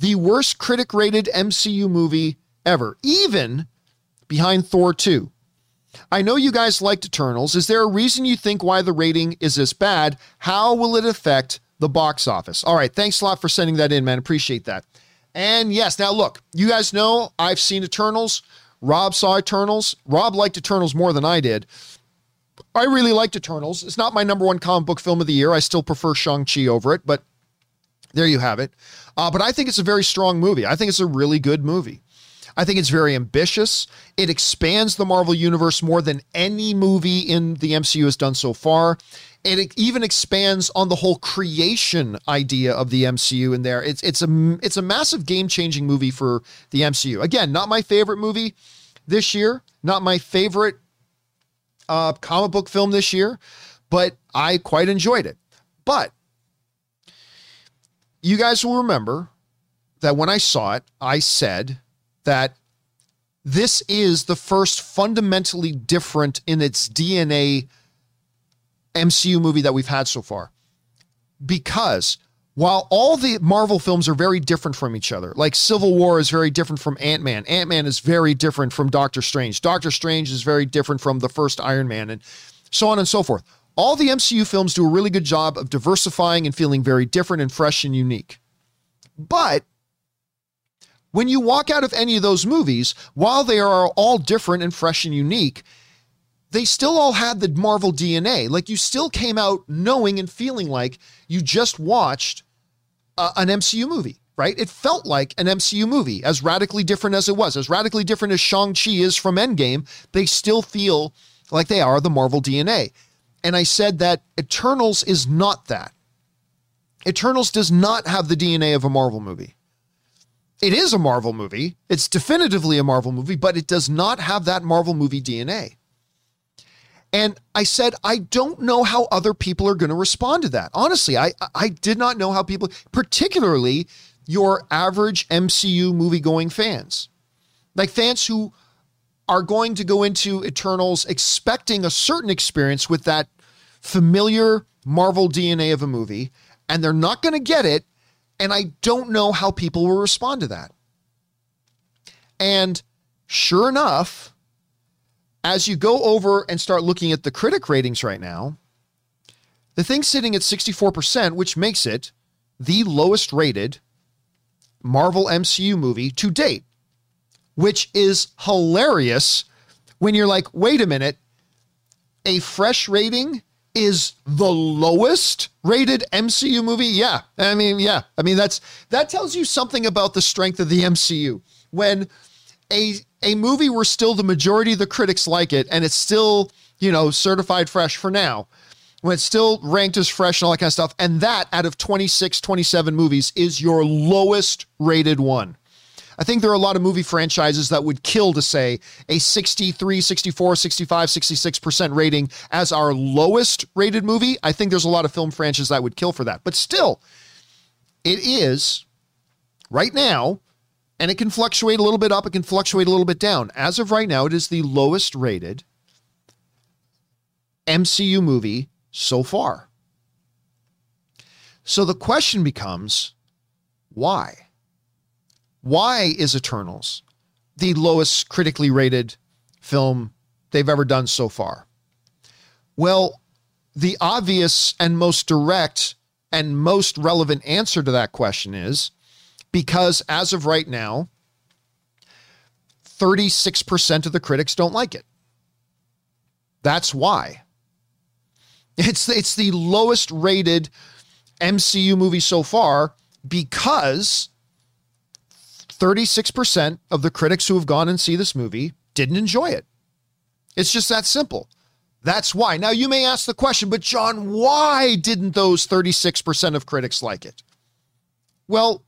the worst critic-rated M C U movie ever, even behind Thor two. I know you guys liked Eternals. Is there a reason you think why the rating is this bad? How will it affect the box office? All right. Thanks a lot for sending that in, man. Appreciate that. And yes, now look, you guys know I've seen Eternals. Rob saw Eternals. Rob liked Eternals more than I did. I really liked Eternals. It's not my number one comic book film of the year. I still prefer Shang-Chi over it, but there you have it. Uh, but I think it's a very strong movie. I think it's a really good movie. I think it's very ambitious. It expands the Marvel Universe more than any movie in the M C U has done so far. And it even expands on the whole creation idea of the M C U in there. It's, it's, a, it's a massive game-changing movie for the M C U. Again, not my favorite movie this year. Not my favorite uh, comic book film this year. But I quite enjoyed it. But you guys will remember that when I saw it, I said that this is the first fundamentally different in its D N A M C U movie that we've had so far. Because while all the Marvel films are very different from each other, like Civil War is very different from Ant-Man. Ant-Man is very different from Doctor Strange. Doctor Strange is very different from the first Iron Man, and so on and so forth. All the M C U films do a really good job of diversifying and feeling very different and fresh and unique. But when you walk out of any of those movies, while they are all different and fresh and unique, they still all had the Marvel D N A. Like, you still came out knowing and feeling like you just watched uh, an M C U movie, right? It felt like an M C U movie, as radically different as it was, as radically different as Shang-Chi is from Endgame. They still feel like they are the Marvel D N A. And I said that Eternals is not that. Eternals does not have the D N A of a Marvel movie. It is a Marvel movie. It's definitively a Marvel movie, but it does not have that Marvel movie D N A. And I said, I don't know how other people are going to respond to that. Honestly, I, I did not know how people, particularly your average M C U movie-going fans, like fans who are going to go into Eternals expecting a certain experience with that familiar Marvel D N A of a movie, and they're not going to get it, and I don't know how people will respond to that. And sure enough, as you go over and start looking at the critic ratings right now, the thing's sitting at sixty-four percent, which makes it the lowest rated Marvel M C U movie to date, which is hilarious when you're like, wait a minute, a fresh rating is the lowest rated M C U movie? Yeah, I mean, yeah. I mean, that's that tells you something about the strength of the M C U. When a a movie where still the majority of the critics like it, and it's still, you know, certified fresh for now, when it's still ranked as fresh and all that kind of stuff, and that out of twenty-six, twenty-seven movies is your lowest rated one. I think there are a lot of movie franchises that would kill to say a sixty-three, sixty-four, sixty-five, sixty-six percent rating as our lowest rated movie. I think there's a lot of film franchises that would kill for that, but still, it is right now. And it can fluctuate a little bit up. It can fluctuate a little bit down. As of right now, it is the lowest rated M C U movie so far. So the question becomes, why? Why is Eternals the lowest critically rated film they've ever done so far? Well, the obvious and most direct and most relevant answer to that question is, because as of right now, thirty-six percent of the critics don't like it. That's why. It's, it's the lowest rated M C U movie so far because thirty-six percent of the critics who have gone and see this movie didn't enjoy it. It's just that simple. That's why. Now, you may ask the question, but John, why didn't those thirty-six percent of critics like it? Well,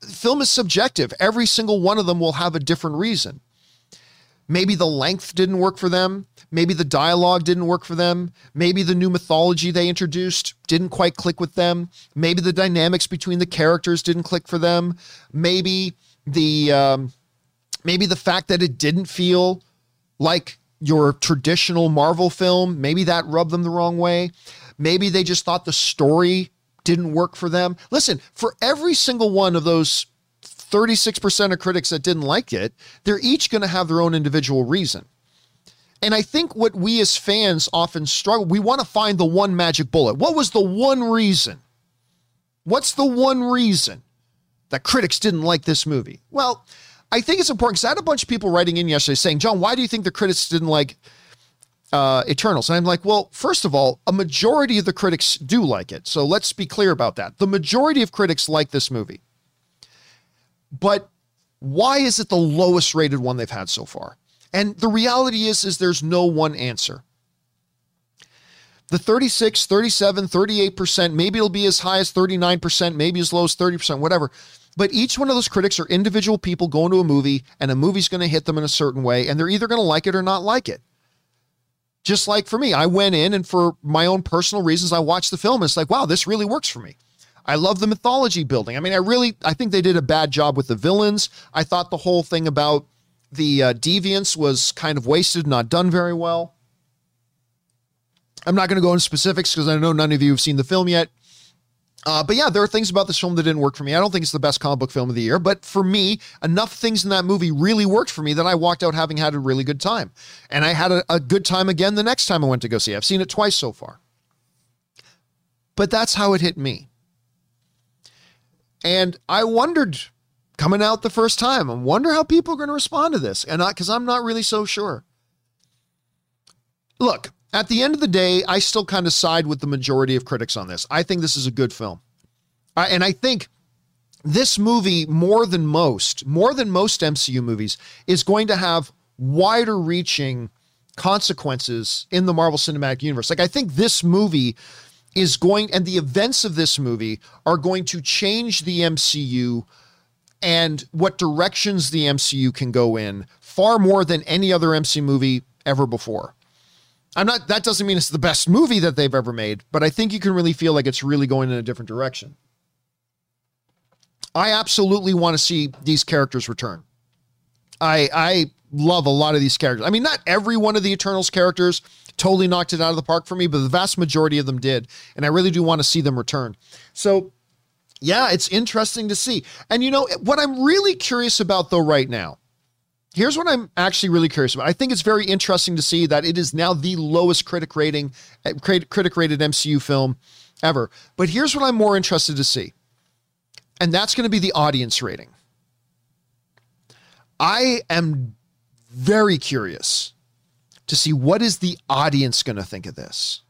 film is subjective. Every single one of them will have a different reason. Maybe the length didn't work for them. Maybe the dialogue didn't work for them. Maybe the new mythology they introduced didn't quite click with them. Maybe the dynamics between the characters didn't click for them. Maybe the, um, maybe the fact that it didn't feel like your traditional Marvel film, maybe that rubbed them the wrong way. Maybe they just thought the story didn't work for them. Listen, for every single one of those thirty-six percent of critics that didn't like it, they're each going to have their own individual reason. And I think what we as fans often struggle, we want to find the one magic bullet. What was the one reason? What's the one reason that critics didn't like this movie? Well, I think it's important because I had a bunch of people writing in yesterday saying, John, why do you think the critics didn't like Uh, Eternals? And I'm like, well, first of all, a majority of the critics do like it. So let's be clear about that. The majority of critics like this movie. But why is it the lowest rated one they've had so far? And the reality is, is there's no one answer. The thirty-six, thirty-seven, thirty-eight percent, maybe it'll be as high as thirty-nine percent, maybe as low as thirty percent, whatever. But each one of those critics are individual people going to a movie, and a movie's going to hit them in a certain way, and they're either going to like it or not like it. Just like for me, I went in and for my own personal reasons, I watched the film. And it's like, wow, this really works for me. I love the mythology building. I mean, I really, I think they did a bad job with the villains. I thought the whole thing about the uh, deviants was kind of wasted, not done very well. I'm not going to go into specifics because I know none of you have seen the film yet. Uh, but yeah, there are things about this film that didn't work for me. I don't think it's the best comic book film of the year, but for me, enough things in that movie really worked for me that I walked out having had a really good time. And I had a, a good time again the next time I went to go see it. I've seen it twice so far. But that's how it hit me. And I wondered, coming out the first time, I wonder how people are going to respond to this. And not because I'm not really so sure. Look, at the end of the day, I still kind of side with the majority of critics on this. I think this is a good film. I, and I think this movie, more than most, more than most M C U movies, is going to have wider reaching consequences in the Marvel Cinematic Universe. Like, I think this movie is going, and the events of this movie are going to change the M C U and what directions the M C U can go in far more than any other M C U movie ever before. I'm not, that doesn't mean it's the best movie that they've ever made, but I think you can really feel like it's really going in a different direction. I absolutely want to see these characters return. I, I love a lot of these characters. I mean, not every one of the Eternals characters totally knocked it out of the park for me, but the vast majority of them did. And I really do want to see them return. So yeah, it's interesting to see. And you know, what I'm really curious about though right now, here's what I'm actually really curious about. I think it's very interesting to see that it is now the lowest critic rating, critic rated M C U film ever. But here's what I'm more interested to see. And that's going to be the audience rating. I am very curious to see what is the audience going to think of this.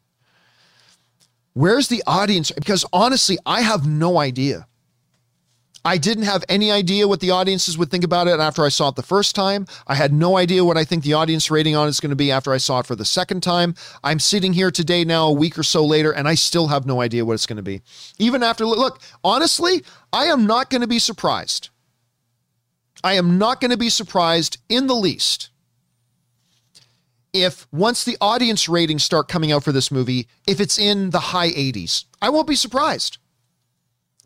Where's the audience? Because honestly, I have no idea. I didn't have any idea what the audiences would think about it after I saw it the first time. I had no idea what I think the audience rating on it's going to be after I saw it for the second time. I'm sitting here today now, a week or so later, and I still have no idea what it's going to be. Even after, look, honestly, I am not going to be surprised. I am not going to be surprised in the least if once the audience ratings start coming out for this movie, if it's in the high eighties. I won't be surprised.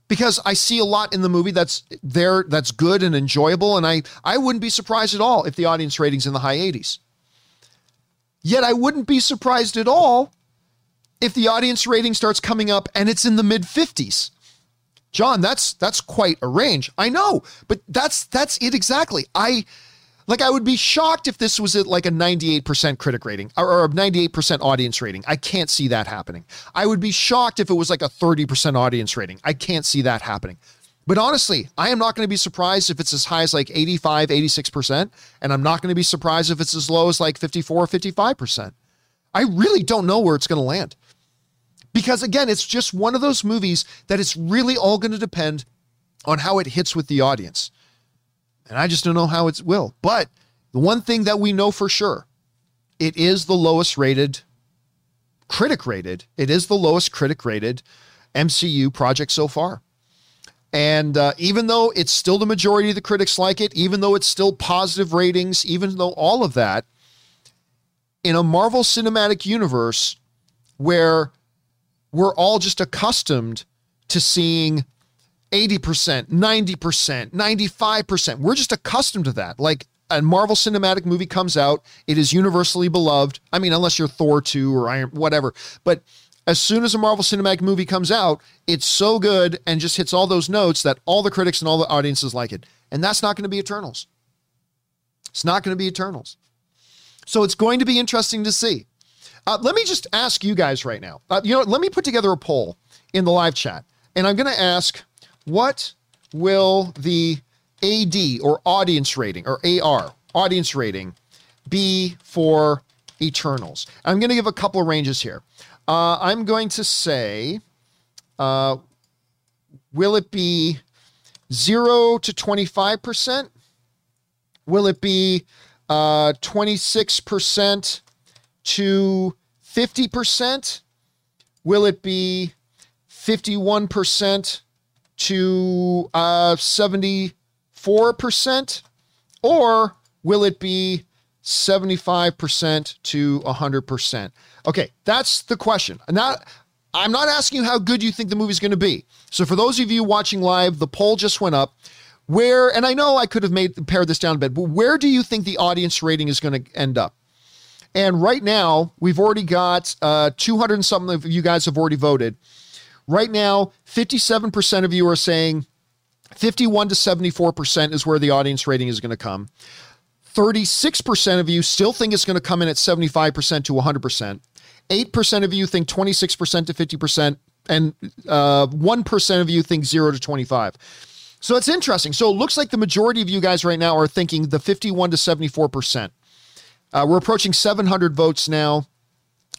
Because I see a lot in the movie that's there, that's good and enjoyable, and I, I wouldn't be surprised at all if the audience rating's in the high eighties. Yet I wouldn't be surprised at all if the audience rating starts coming up and it's in the mid fifties. John, that's that's quite a range. I know, but that's that's it exactly. I like I would be shocked if this was at like a ninety-eight percent critic rating or a ninety-eight percent audience rating. I can't see that happening. I would be shocked if it was like a thirty percent audience rating. I can't see that happening. But honestly, I am not going to be surprised if it's as high as like eighty-five, eighty-six percent. And I'm not going to be surprised if it's as low as like fifty-four, fifty-five percent. I really don't know where it's going to land. Because again, it's just one of those movies that it's really all going to depend on how it hits with the audience. And I just don't know how it will. But the one thing that we know for sure, it is the lowest rated, critic rated, it is the lowest critic rated M C U project so far. And uh, even though it's still the majority of the critics like it, even though it's still positive ratings, even though all of that, in a Marvel Cinematic Universe where we're all just accustomed to seeing eighty percent, ninety percent, ninety-five percent. We're just accustomed to that. Like a Marvel Cinematic movie comes out, it is universally beloved. I mean, unless you're Thor two or Iron, whatever. But as soon as a Marvel Cinematic movie comes out, it's so good and just hits all those notes that all the critics and all the audiences like it. And that's not going to be Eternals. It's not going to be Eternals. So it's going to be interesting to see. Uh, let me just ask you guys right now. Uh, you know, let me put together a poll in the live chat. And I'm going to ask, what will the A D or audience rating or A R audience rating be for Eternals? I'm going to give a couple of ranges here. Uh, I'm going to say, uh, will it be zero to twenty-five percent? Will it be uh, twenty-six percent to fifty percent? Will it be fifty-one percent? To uh, seventy-four percent, or will it be seventy-five percent to one hundred percent? Okay, that's the question. I'm not, I'm not asking you how good you think the movie's going to be. So for those of you watching live, the poll just went up. Where, and I know I could have made pared this down a bit, but where do you think the audience rating is going to end up? And right now, we've already got uh, two hundred and something of you guys have already voted. Right now, fifty-seven percent of you are saying fifty-one to seventy-four percent is where the audience rating is going to come. thirty-six percent of you still think it's going to come in at seventy-five percent to one hundred percent. eight percent of you think twenty-six percent to fifty percent, and uh, one percent of you think zero to twenty-five. So it's interesting. So it looks like the majority of you guys right now are thinking the fifty-one to seventy-four percent. Uh, we're approaching seven hundred votes now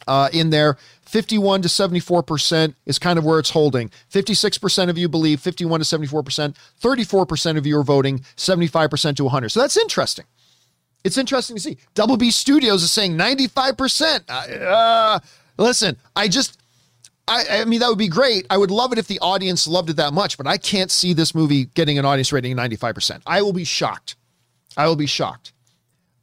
uh, in there. fifty-one to seventy-four percent is kind of where it's holding. fifty-six percent of you believe fifty-one to seventy-four percent. thirty-four percent of you are voting seventy-five percent to one hundred. So that's interesting. It's interesting to see. Double B Studios is saying ninety-five percent. Uh, listen, I just, I, I mean, that would be great. I would love it if the audience loved it that much, but I can't see this movie getting an audience rating of ninety-five percent. I will be shocked. I will be shocked.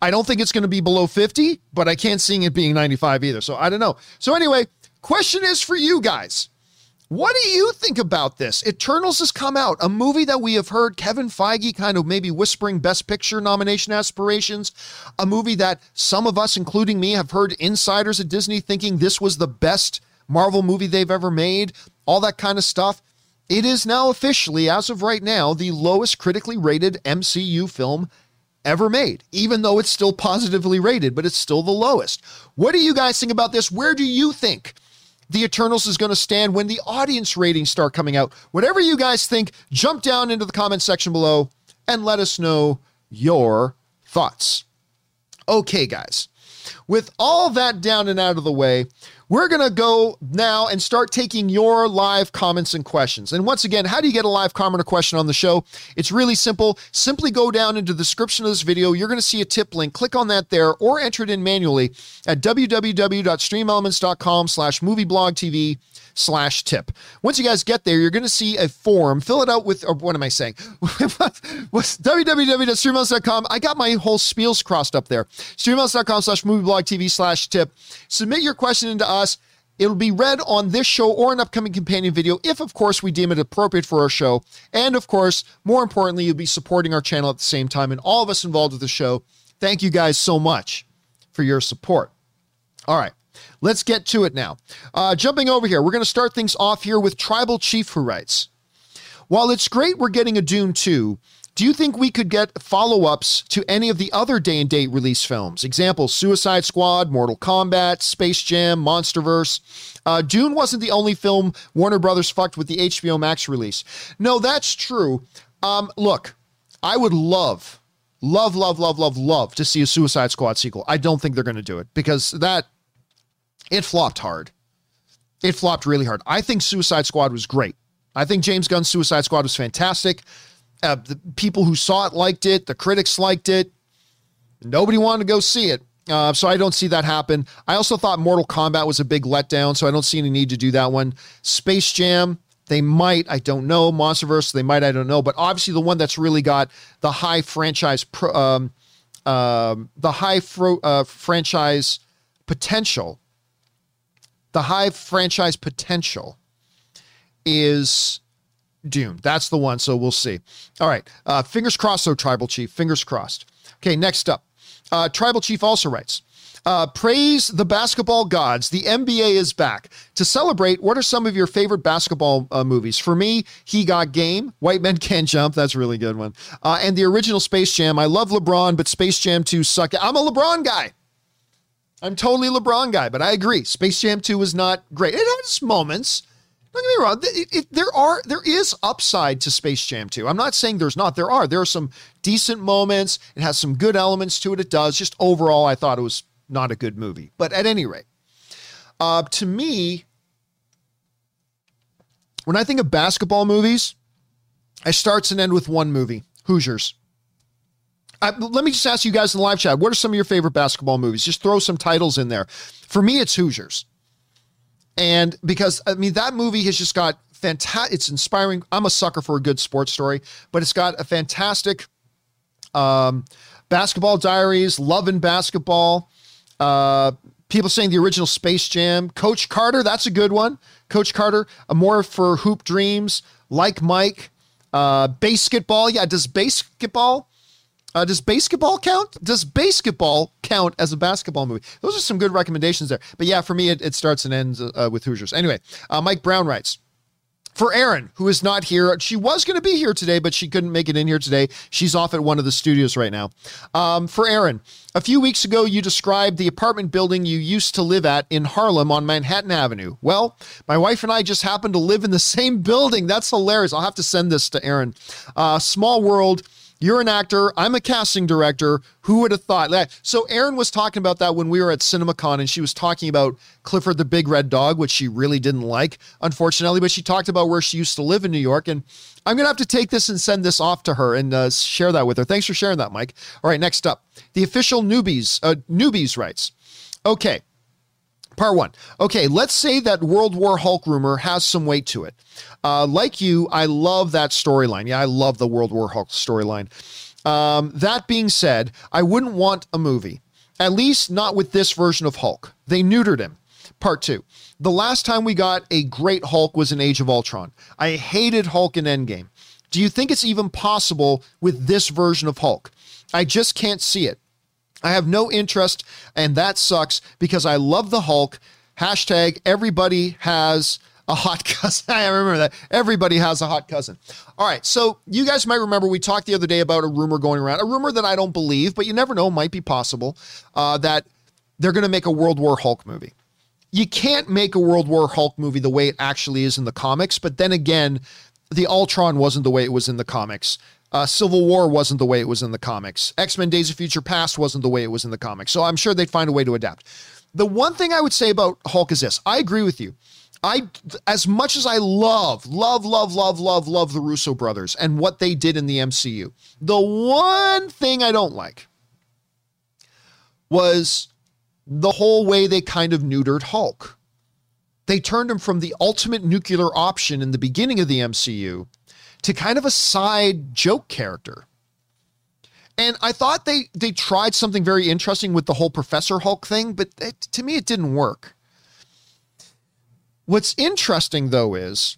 I don't think it's going to be below fifty, but I can't see it being ninety-five either. So I don't know. So anyway, question is for you guys. What do you think about this? Eternals has come out, a movie that we have heard Kevin Feige kind of maybe whispering Best Picture nomination aspirations, a movie that some of us, including me, have heard insiders at Disney thinking this was the best Marvel movie they've ever made, all that kind of stuff. It is now officially, as of right now, the lowest critically rated M C U film ever made, even though it's still positively rated, but it's still the lowest. What do you guys think about this? Where do you think The Eternals is going to stand when the audience ratings start coming out? Whatever you guys think, jump down into the comment section below and let us know your thoughts. Okay, guys, with all that down and out of the way, we're going to go now and start taking your live comments and questions. And once again, how do you get a live comment or question on the show? It's really simple. Simply go down into the description of this video. You're going to see a tip link. Click on that there or enter it in manually at www dot streamelements dot com slash movieblogtv slash tip. Once you guys get there, you're going to see a form. Fill it out with, or what am I saying? www dot streamelements dot com. I got my whole spiels crossed up there. streamelements dot com slash movieblogtv slash tip. Submit your question into us. It'll be read on this show or an upcoming companion video if, of course, we deem it appropriate for our show. And, of course, more importantly, you'll be supporting our channel at the same time and all of us involved with the show. Thank you guys so much for your support. All right. Let's get to it now. Uh, jumping over here, we're going to start things off here with Tribal Chief, who writes, while it's great we're getting a Dune two, do you think we could get follow-ups to any of the other day-and-date release films? Example, Suicide Squad, Mortal Kombat, Space Jam, Monsterverse. Uh, Dune wasn't the only film Warner Brothers fucked with the H B O Max release. No, that's true. Um, look, I would love, love, love, love, love, love to see a Suicide Squad sequel. I don't think they're going to do it because that... It flopped hard. It flopped really hard. I think Suicide Squad was great. I think James Gunn's Suicide Squad was fantastic. Uh, the people who saw it liked it. The critics liked it. Nobody wanted to go see it. Uh, so I don't see that happen. I also thought Mortal Kombat was a big letdown, so I don't see any need to do that one. Space Jam, they might. I don't know. Monsterverse, they might. I don't know. But obviously the one that's really got the high franchise, pro, um, um, the high fro, uh, franchise potential The high franchise potential is Dune. That's the one, so we'll see. All right, uh, fingers crossed, though, Tribal Chief. Fingers crossed. Okay, next up. Uh, Tribal Chief also writes, uh, praise the basketball gods. The N B A is back. To celebrate, what are some of your favorite basketball uh, movies? For me, He Got Game, White Men Can't Jump. That's a really good one. Uh, and the original Space Jam. I love LeBron, but Space Jam two sucked. I'm a LeBron guy. I'm totally a LeBron guy, but I agree. Space Jam two was not great. It has moments. Don't get me wrong. It, it, there are, there is upside to Space Jam two. I'm not saying there's not. There are. There are some decent moments. It has some good elements to it. It does. Just overall, I thought it was not a good movie. But at any rate, uh, to me, when I think of basketball movies, I start and end with one movie, Hoosiers. I, let me just ask you guys in the live chat, what are some of your favorite basketball movies? Just throw some titles in there. For me, it's Hoosiers. And because, I mean, that movie has just got fantastic, it's inspiring. I'm a sucker for a good sports story, but it's got a fantastic um, Basketball Diaries, Love and Basketball. Uh, people saying the original Space Jam. Coach Carter, that's a good one. Coach Carter, More for Hoop Dreams, Like Mike. Uh, basketball, yeah, does basketball... Uh, does basketball count? Does basketball count as a basketball movie? Those are some good recommendations there. But yeah, for me, it, it starts and ends uh, with Hoosiers. Anyway, uh, Mike Brown writes, for Erin, who is not here. She was going to be here today, but she couldn't make it in here today. She's off at one of the studios right now. Um, for Erin, a few weeks ago, you described the apartment building you used to live at in Harlem on Manhattan Avenue. Well, my wife and I just happened to live in the same building. That's hilarious. I'll have to send this to Erin. Uh, small world. You're an actor. I'm a casting director. Who would have thought that? So Erin was talking about that when we were at CinemaCon, and she was talking about Clifford the Big Red Dog, which she really didn't like, unfortunately, but she talked about where she used to live in New York. And I'm going to have to take this and send this off to her and uh, share that with her. Thanks for sharing that, Mike. All right, next up, the official newbies, uh, newbies writes, okay. Part one. Okay, let's say that World War Hulk rumor has some weight to it. Uh, like you, I love that storyline. Yeah, I love the World War Hulk storyline. Um, that being said, I wouldn't want a movie, at least not with this version of Hulk. They neutered him. Part two. The last time we got a great Hulk was in Age of Ultron. I hated Hulk in Endgame. Do you think it's even possible with this version of Hulk? I just can't see it. I have no interest, and that sucks because I love the Hulk. Hashtag everybody has a hot cousin. I remember that. Everybody has a hot cousin. All right, so you guys might remember we talked the other day about a rumor going around, a rumor that I don't believe, but you never know, might be possible, uh, that they're going to make a World War Hulk movie. You can't make a World War Hulk movie the way it actually is in the comics, but then again, the Ultron wasn't the way it was in the comics. Uh, Civil War wasn't the way it was in the comics. X-Men Days of Future Past wasn't the way it was in the comics. So I'm sure they'd find a way to adapt. The one thing I would say about Hulk is this. I agree with you. I, as much as I love, love, love, love, love, love the Russo brothers and what they did in the M C U, the one thing I don't like was the whole way they kind of neutered Hulk. They turned him from the ultimate nuclear option in the beginning of the M C U to kind of a side joke character. And I thought they they tried something very interesting with the whole Professor Hulk thing, but it, to me, it didn't work. What's interesting, though, is,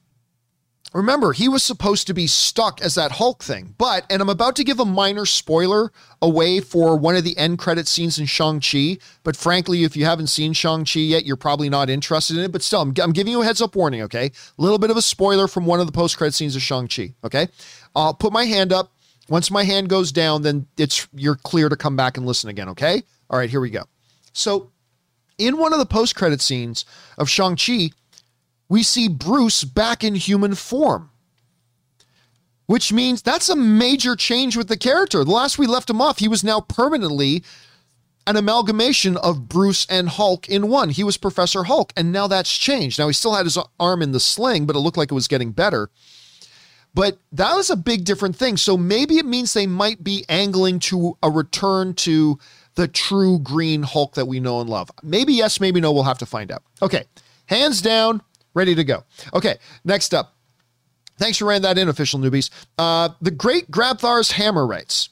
remember, he was supposed to be stuck as that Hulk thing, but, and I'm about to give a minor spoiler away for one of the end credit scenes in Shang-Chi, but frankly, if you haven't seen Shang-Chi yet, you're probably not interested in it, but still, I'm, I'm giving you a heads up warning, okay? A little bit of a spoiler from one of the post-credit scenes of Shang-Chi, okay? I'll put my hand up. Once my hand goes down, then it's you're clear to come back and listen again, okay? All right, here we go. So, in one of the post-credit scenes of Shang-Chi, we see Bruce back in human form, which means that's a major change with the character. The last we left him off, he was now permanently an amalgamation of Bruce and Hulk in one. He was Professor Hulk, and now that's changed. Now, he still had his arm in the sling, but it looked like it was getting better. But that was a big different thing. So maybe it means they might be angling to a return to the true green Hulk that we know and love. Maybe yes, maybe no. We'll have to find out. Okay, hands down. Ready to go. Okay, next up. Thanks for writing that in, official newbies. Uh, the great Grabthar's Hammer writes,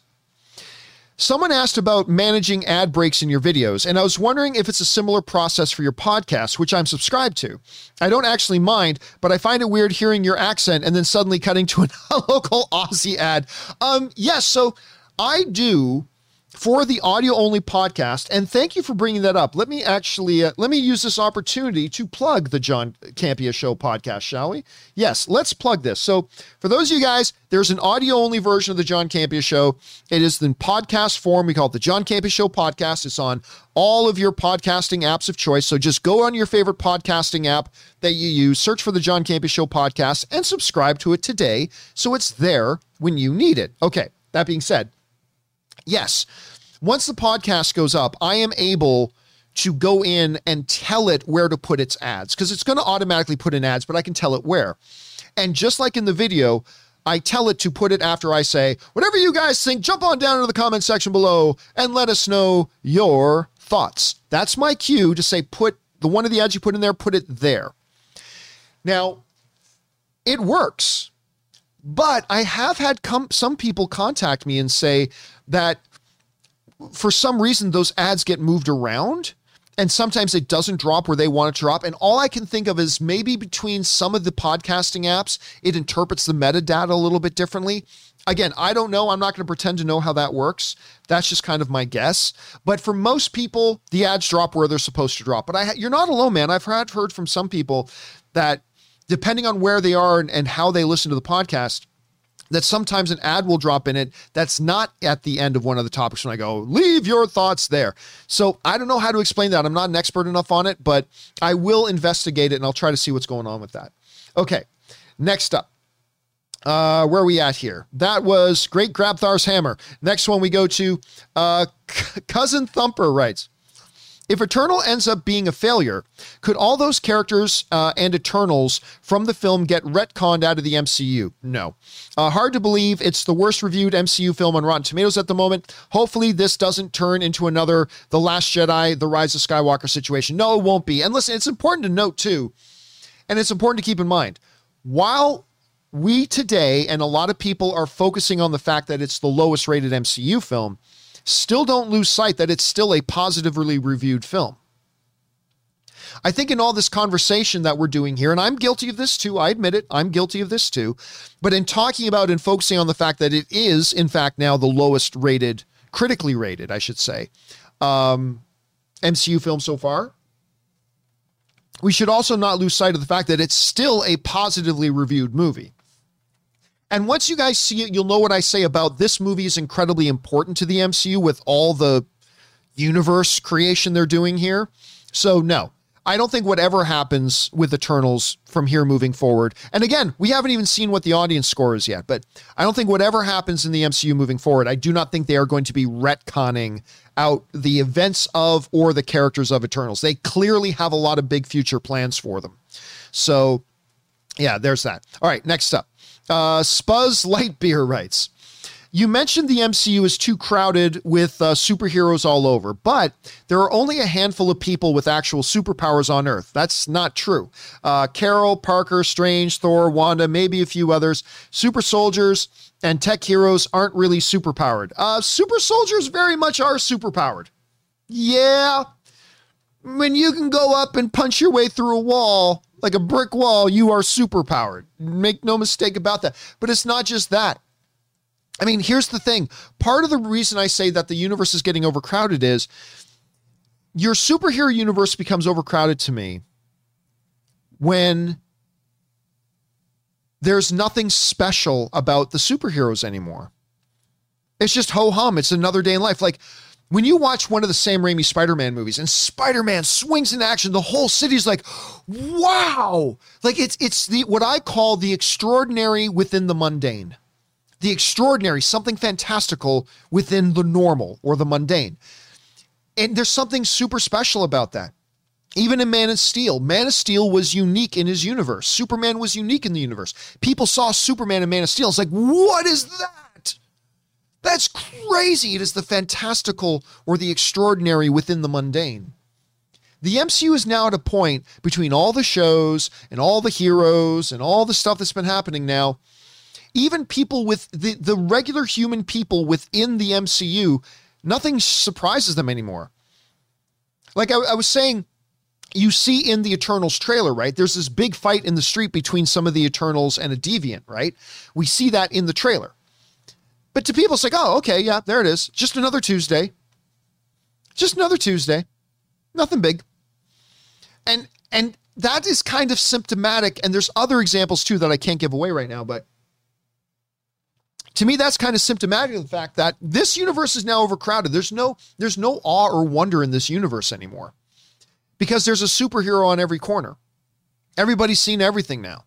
someone asked about managing ad breaks in your videos, and I was wondering if it's a similar process for your podcast, which I'm subscribed to. I don't actually mind, but I find it weird hearing your accent and then suddenly cutting to a local Aussie ad. Um, yes, so I do... for the audio-only podcast, and thank you for bringing that up. Let me actually, uh, let me use this opportunity to plug the John Campea Show podcast, shall we? Yes, let's plug this. So for those of you guys, there's an audio-only version of the John Campea Show. It is in podcast form. We call it the John Campea Show podcast. It's on all of your podcasting apps of choice. So just go on your favorite podcasting app that you use, search for the John Campea Show podcast, and subscribe to it today so it's there when you need it. Okay, that being said, yes, once the podcast goes up, I am able to go in and tell it where to put its ads because it's going to automatically put in ads, but I can tell it where. And just like in the video, I tell it to put it after I say, whatever you guys think, jump on down into the comment section below and let us know your thoughts. That's my cue to say, put the one of the ads you put in there, put it there. Now, it works. But I have had com- some people contact me and say that for some reason those ads get moved around and sometimes it doesn't drop where they want it to drop. And all I can think of is maybe between some of the podcasting apps, it interprets the metadata a little bit differently. Again, I don't know. I'm not going to pretend to know how that works. That's just kind of my guess. But for most people, the ads drop where they're supposed to drop. But I, you're not alone, man. I've had, heard from some people that depending on where they are and, and how they listen to the podcast, that sometimes an ad will drop in it that's not at the end of one of the topics when I go, leave your thoughts there. So I don't know how to explain that. I'm not an expert enough on it, but I will investigate it and I'll try to see what's going on with that. Okay, next up. Uh, where are we at here? That was Great Grabthar's Hammer. Next one we go to, uh, C- Cousin Thumper writes, if Eternal ends up being a failure, could all those characters uh, and Eternals from the film get retconned out of the M C U? No. Uh, hard to believe. It's the worst reviewed M C U film on Rotten Tomatoes at the moment. Hopefully this doesn't turn into another The Last Jedi, The Rise of Skywalker situation. No, it won't be. And listen, it's important to note too, and it's important to keep in mind, while we today and a lot of people are focusing on the fact that it's the lowest rated M C U film, still don't lose sight that it's still a positively reviewed film. I think in all this conversation that we're doing here, and I'm guilty of this too, I admit it, I'm guilty of this too, but in talking about and focusing on the fact that it is, in fact, now the lowest rated, critically rated, I should say, um, M C U film so far, we should also not lose sight of the fact that it's still a positively reviewed movie. And once you guys see it, you'll know what I say about this movie is incredibly important to the M C U with all the universe creation they're doing here. So no, I don't think whatever happens with Eternals from here moving forward. And again, we haven't even seen what the audience score is yet, but I don't think whatever happens in the M C U moving forward, I do not think they are going to be retconning out the events of or the characters of Eternals. They clearly have a lot of big future plans for them. So yeah, there's that. All right, next up. Uh, Spuzz Lightbeer writes, you mentioned the M C U is too crowded with uh, superheroes all over, but there are only a handful of people with actual superpowers on Earth. That's not true. Uh, Carol, Parker, Strange, Thor, Wanda, maybe a few others. Super soldiers and tech heroes aren't really superpowered. Uh, super soldiers very much are superpowered. Yeah. When you can go up and punch your way through a wall, like a brick wall, you are superpowered. Make no mistake about that. But it's not just that. I mean, here's the thing. Part of the reason I say that the universe is getting overcrowded is your superhero universe becomes overcrowded to me when there's nothing special about the superheroes anymore. It's just ho-hum. It's another day in life. Like, when you watch one of the Sam Raimi Spider-Man movies and Spider-Man swings in action, the whole city's like, wow. Like it's, it's the, what I call the extraordinary within the mundane, the extraordinary, something fantastical within the normal or the mundane. And there's something super special about that. Even in Man of Steel, Man of Steel was unique in his universe. Superman was unique in the universe. People saw Superman in Man of Steel. It's like, what is that? That's crazy. It is the fantastical or the extraordinary within the mundane. The M C U is now at a point between all the shows and all the heroes and all the stuff that's been happening now. Even people with the, the regular human people within the M C U, nothing surprises them anymore. Like I, I was saying, you see in the Eternals trailer, right? There's this big fight in the street between some of the Eternals and a Deviant, right? We see that in the trailer. But to people, it's like, oh, okay, yeah, there it is. Just another Tuesday. Just another Tuesday. Nothing big. And and that is kind of symptomatic. And there's other examples, too, that I can't give away right now. But to me, that's kind of symptomatic of the fact that this universe is now overcrowded. There's no, there's no awe or wonder in this universe anymore because there's a superhero on every corner. Everybody's seen everything now.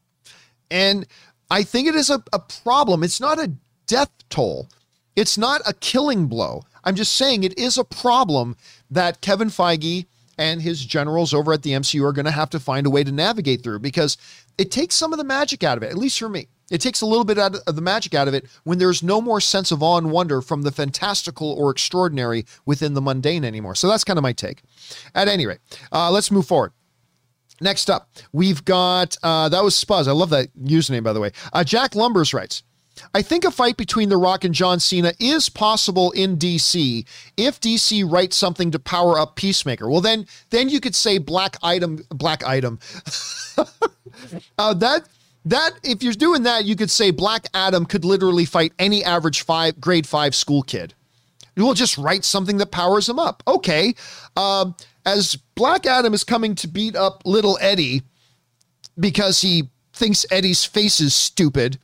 And I think it is a, a problem. It's not a death toll. It's not a killing blow. I'm just saying it is a problem that Kevin Feige and his generals over at the M C U are going to have to find a way to navigate through because it takes some of the magic out of it, at least for me. It takes a little bit out of the magic out of it when there's no more sense of awe and wonder from the fantastical or extraordinary within the mundane anymore. So that's kind of my take. At any rate, uh, let's move forward. Next up, we've got, uh, that was Spuzz. I love that username, by the way. Uh, Jack Lumbers writes, I think a fight between The Rock and John Cena is possible in D C if D C writes something to power up Peacemaker. Well, then, then you could say Black Item, Black Item. uh, that, that, if you're doing that, you could say Black Adam could literally fight any average five grade five school kid. You will just write something that powers him up. Okay. Um, as Black Adam is coming to beat up Little Eddie because he thinks Eddie's face is stupid.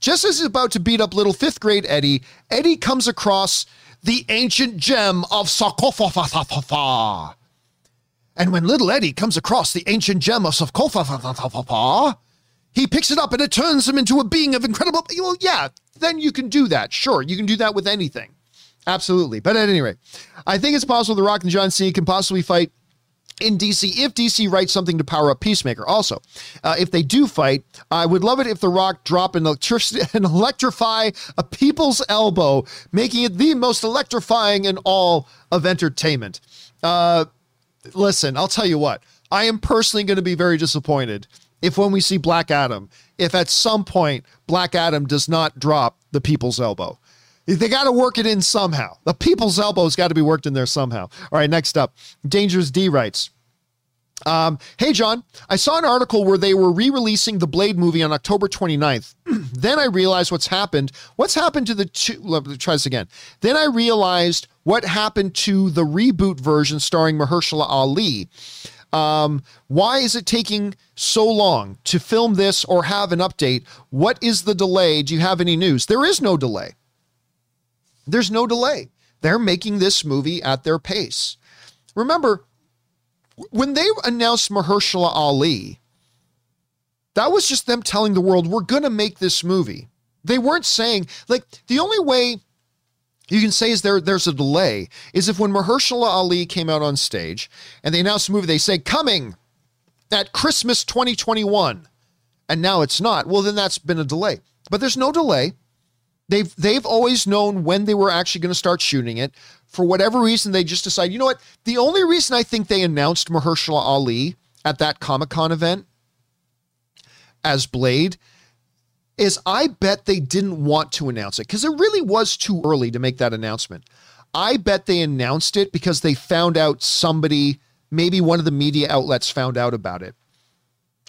Just as he's about to beat up little fifth grade Eddie, Eddie comes across the ancient gem of Sarcophagus. And when little Eddie comes across the ancient gem of Sarcophagus, he picks it up and it turns him into a being of incredible... Well, yeah, then you can do that. Sure, you can do that with anything. Absolutely. But at any rate, I think it's possible The Rock and John C. can possibly fight in D C if D C writes something to power up Peacemaker. Also, uh, if they do fight, I would love it if The Rock drop an electricity and electrify a people's elbow, making it the most electrifying in all of entertainment. Uh, listen, I'll tell you what, I am personally going to be very disappointed if when we see Black Adam, if at some point Black Adam does not drop the people's elbow. They got to work it in somehow. The people's elbow's got to be worked in there somehow. All right, next up, Dangerous D writes, um, hey, John, I saw an article where they were re-releasing the Blade movie on October twenty-ninth. Then I realized what's happened. What's happened to the two... Let me try this again. Then I realized what happened to the reboot version starring Mahershala Ali. Um, why is it taking so long to film this or have an update? What is the delay? Do you have any news? There is no delay. There's no delay. They're making this movie at their pace. Remember, when they announced Mahershala Ali, that was just them telling the world, we're going to make this movie. They weren't saying, like, the only way you can say is there, there's a delay is if when Mahershala Ali came out on stage and they announced the movie, they say, coming at Christmas twenty twenty-one, and now it's not. Well, then that's been a delay. But there's no delay. They've they've always known when they were actually going to start shooting it. For whatever reason, they just decided, you know what? The only reason I think they announced Mahershala Ali at that Comic-Con event as Blade is I bet they didn't want to announce it because it really was too early to make that announcement. I bet they announced it because they found out somebody, maybe one of the media outlets found out about it.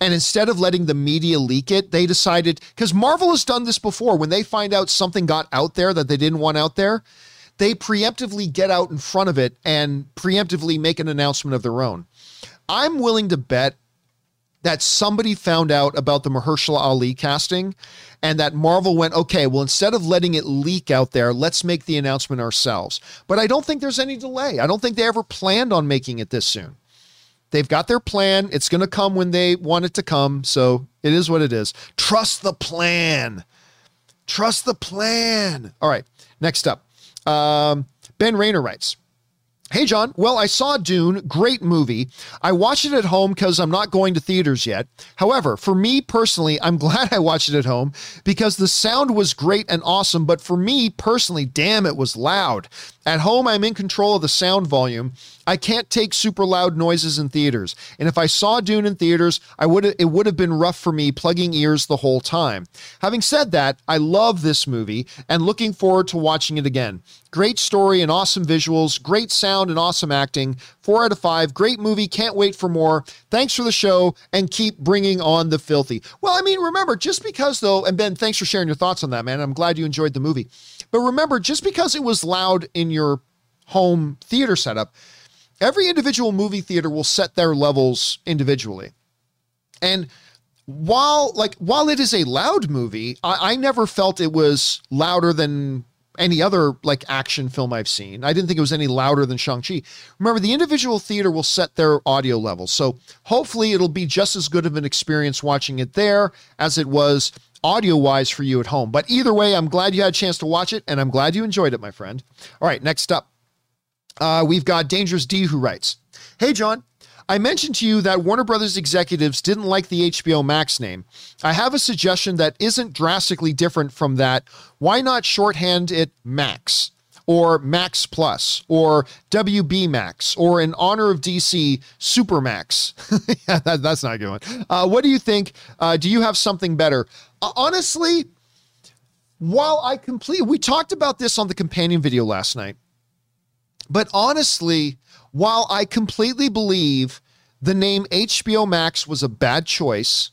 And instead of letting the media leak it, they decided, because Marvel has done this before, when they find out something got out there that they didn't want out there, they preemptively get out in front of it and preemptively make an announcement of their own. I'm willing to bet that somebody found out about the Mahershala Ali casting and that Marvel went, okay, well, instead of letting it leak out there, let's make the announcement ourselves. But I don't think there's any delay. I don't think they ever planned on making it this soon. They've got their plan. It's going to come when they want it to come. So it is what it is. Trust the plan. Trust the plan. All right. Next up. Um, Ben Rayner writes, hey, John. Well, I saw Dune. Great movie. I watched it at home because I'm not going to theaters yet. However, for me personally, I'm glad I watched it at home because the sound was great and awesome. But for me personally, damn, it was loud. At home, I'm in control of the sound volume. I can't take super loud noises in theaters. And if I saw Dune in theaters, I would it would have been rough for me plugging ears the whole time. Having said that, I love this movie and looking forward to watching it again. Great story and awesome visuals, great sound and awesome acting. Four out of five. Great movie. Can't wait for more. Thanks for the show and keep bringing on the filthy. Well, I mean, remember, just because though, and Ben, thanks for sharing your thoughts on that, man. I'm glad you enjoyed the movie. But remember, just because it was loud in your home theater setup, every individual movie theater will set their levels individually. And while like while it is a loud movie, I, I never felt it was louder than any other like action film I've seen. I didn't think it was any louder than Shang-Chi. Remember, the individual theater will set their audio levels. So hopefully it'll be just as good of an experience watching it there as it was audio-wise for you at home. But either way, I'm glad you had a chance to watch it, and I'm glad you enjoyed it, my friend. All right, next up, uh, we've got Dangerous D, who writes, hey, John, I mentioned to you that Warner Brothers executives didn't like the H B O Max name. I have a suggestion that isn't drastically different from that. Why not shorthand it Max, or Max Plus, or W B Max, or in honor of D C, Super Max? yeah, that, that's not a good one. Uh, what do you think? Uh, do you have something better? Uh, honestly, while I complete, we talked about this on the companion video last night, but honestly, while I completely believe the name H B O Max was a bad choice,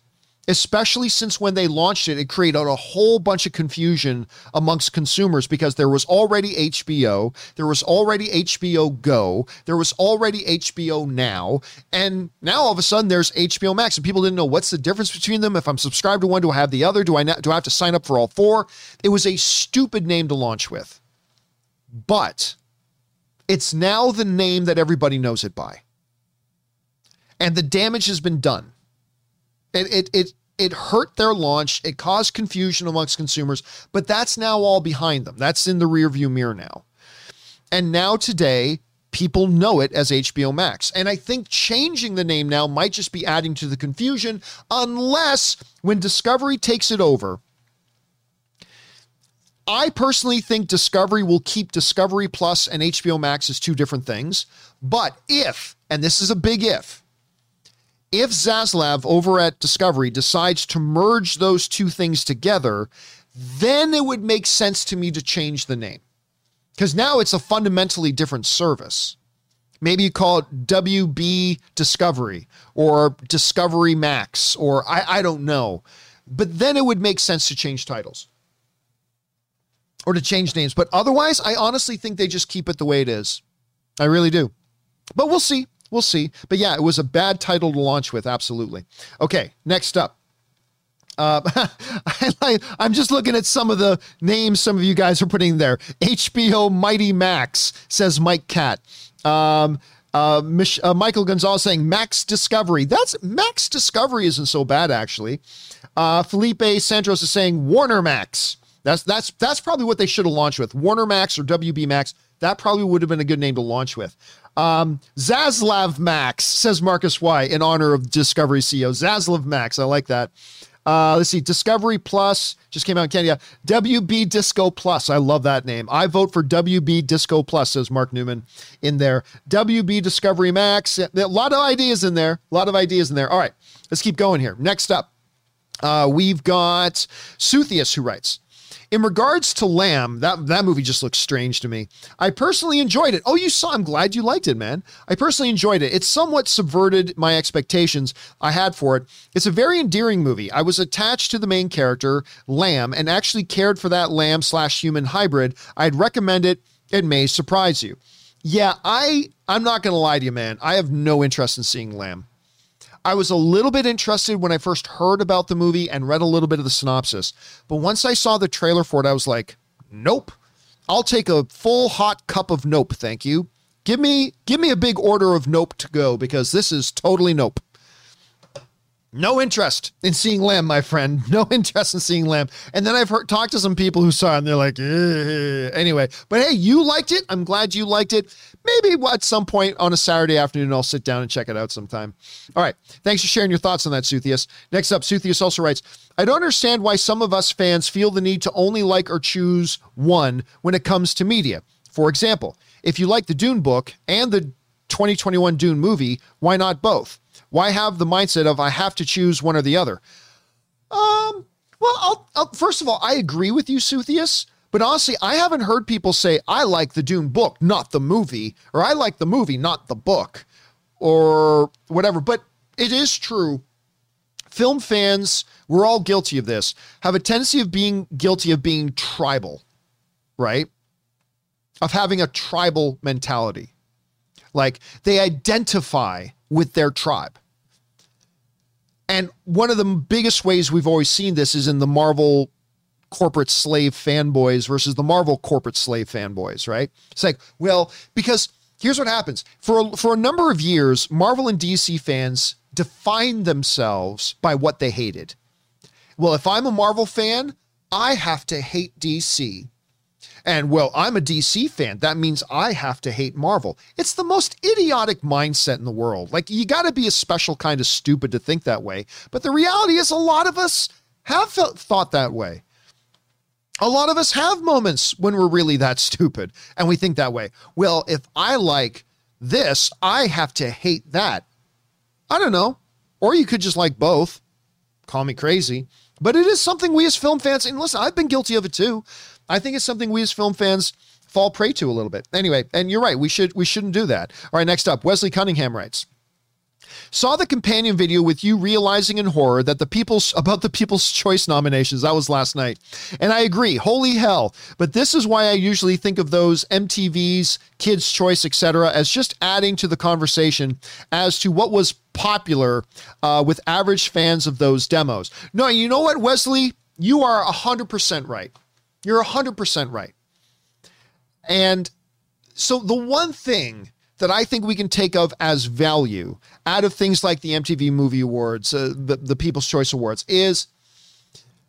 especially since when they launched it, it created a whole bunch of confusion amongst consumers because there was already H B O, there was already H B O Go, there was already H B O Now, and now all of a sudden there's H B O Max, and people didn't know what's the difference between them. If I'm subscribed to one, do I have the other? Do I not, do I have to sign up for all four? It was a stupid name to launch with, but it's now the name that everybody knows it by, and the damage has been done. It, it, it, it hurt their launch. It caused confusion amongst consumers, but that's now all behind them. That's in the rearview mirror now. And now today, people know it as H B O Max. And I think changing the name now might just be adding to the confusion, unless when Discovery takes it over. I personally think Discovery will keep Discovery Plus and H B O Max as two different things. But if, and this is a big if, if Zaslav over at Discovery decides to merge those two things together, then it would make sense to me to change the name, because now it's a fundamentally different service. Maybe you call it W B Discovery or Discovery Max, or I, I don't know. But then it would make sense to change titles or to change names. But otherwise, I honestly think they just keep it the way it is. I really do. But we'll see. We'll see. But yeah, it was a bad title to launch with. Absolutely. Okay. Next up. Uh, I, I, I'm just looking at some of the names some of you guys are putting there. H B O Mighty Max, says Mike Cat. Um, uh, Mich- uh, Michael Gonzalez saying Max Discovery. That's Max Discovery isn't so bad, actually. Uh, Felipe Santos is saying Warner Max. That's, that's, that's probably what they should have launched with. Warner Max or W B Max. That probably would have been a good name to launch with. Um, Zaslav Max, says Marcus Y, in honor of Discovery C E O. Zaslav Max, I like that. Uh, let's see, Discovery Plus just came out in Canada. W B Disco Plus, I love that name. I vote for W B Disco Plus, says Mark Newman in there. W B Discovery Max, a lot of ideas in there. A lot of ideas in there. All right, let's keep going here. Next up, uh, we've got Suthius, who writes, in regards to Lamb, that, that movie just looks strange to me. I personally enjoyed it. Oh, you saw, I'm glad you liked it, man. I personally enjoyed it. It somewhat subverted my expectations I had for it. It's a very endearing movie. I was attached to the main character, Lamb, and actually cared for that lamb slash human hybrid. I'd recommend it. It may surprise you. Yeah, I, I'm not going to lie to you, man. I have no interest in seeing Lamb. I was a little bit interested when I first heard about the movie and read a little bit of the synopsis. But once I saw the trailer for it, I was like, nope. I'll take a full hot cup of nope, thank you. Give me give me a big order of nope to go, because this is totally nope. No interest in seeing Lamb, my friend. No interest in seeing Lamb. And then I've heard, talked to some people who saw it, and they're like, eh. Anyway. But hey, you liked it. I'm glad you liked it. Maybe at some point on a Saturday afternoon, I'll sit down and check it out sometime. All right. Thanks for sharing your thoughts on that, Suthius. Next up, Suthius also writes, I don't understand why some of us fans feel the need to only like or choose one when it comes to media. For example, if you like the Dune book and the twenty twenty-one Dune movie, why not both? Why have the mindset of I have to choose one or the other? Um, well, I'll, I'll, first of all, I agree with you, Suthius. But honestly, I haven't heard people say, I like the Dune book, not the movie, or I like the movie, not the book, or whatever. But it is true. Film fans, we're all guilty of this, have a tendency of being guilty of being tribal, right? Of having a tribal mentality. Like, they identify with their tribe. And one of the biggest ways we've always seen this is in the Marvel corporate slave fanboys versus the Marvel corporate slave fanboys, right? It's like, well, because here's what happens. For a, for a number of years, Marvel and D C fans defined themselves by what they hated. Well, if I'm a Marvel fan, I have to hate D C. And, well, I'm a D C fan. That means I have to hate Marvel. It's the most idiotic mindset in the world. Like, you got to be a special kind of stupid to think that way. But the reality is a lot of us have felt, thought that way. A lot of us have moments when we're really that stupid and we think that way. Well, if I like this, I have to hate that. I don't know. Or you could just like both. Call me crazy. But it is something we as film fans, and listen, I've been guilty of it too. I think it's something we as film fans fall prey to a little bit. Anyway, and you're right, we should we shouldn't do that. All right, next up, Wesley Cunningham writes, Saw the companion video with you realizing in horror that the people's about the People's Choice nominations. That was last night. And I agree. Holy hell. But this is why I usually think of those M T Vs, Kids' Choice, et cetera as just adding to the conversation as to what was popular uh, with average fans of those demos. No, you know what, Wesley? You are one hundred percent right. You're one hundred percent right. And so the one thing that I think we can take of as value out of things like the M T V Movie Awards, uh, the, the People's Choice Awards is,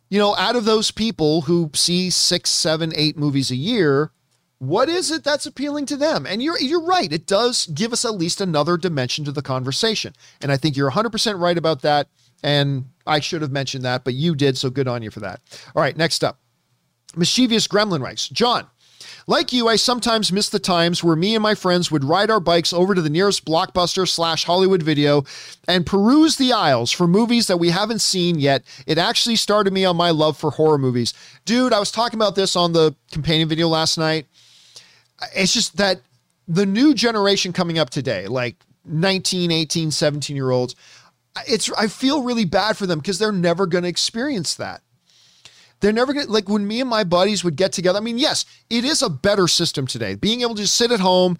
you know, out of those people who see six, seven, eight movies a year, what is it that's appealing to them? And you're, you're right. It does give us at least another dimension to the conversation. And I think you're one hundred percent right about that. And I should have mentioned that, but you did. So good on you for that. All right. Next up, Mischievous Gremlin writes, John, like you, I sometimes miss the times where me and my friends would ride our bikes over to the nearest Blockbuster slash Hollywood Video and peruse the aisles for movies that we haven't seen yet. It actually started me on my love for horror movies. Dude, I was talking about this on the companion video last night. It's just that the new generation coming up today, like nineteen, eighteen, seventeen year olds, it's, I feel really bad for them because they're never going to experience that. They're never going to, like when me and my buddies would get together. I mean, yes, it is a better system today. Being able to just sit at home,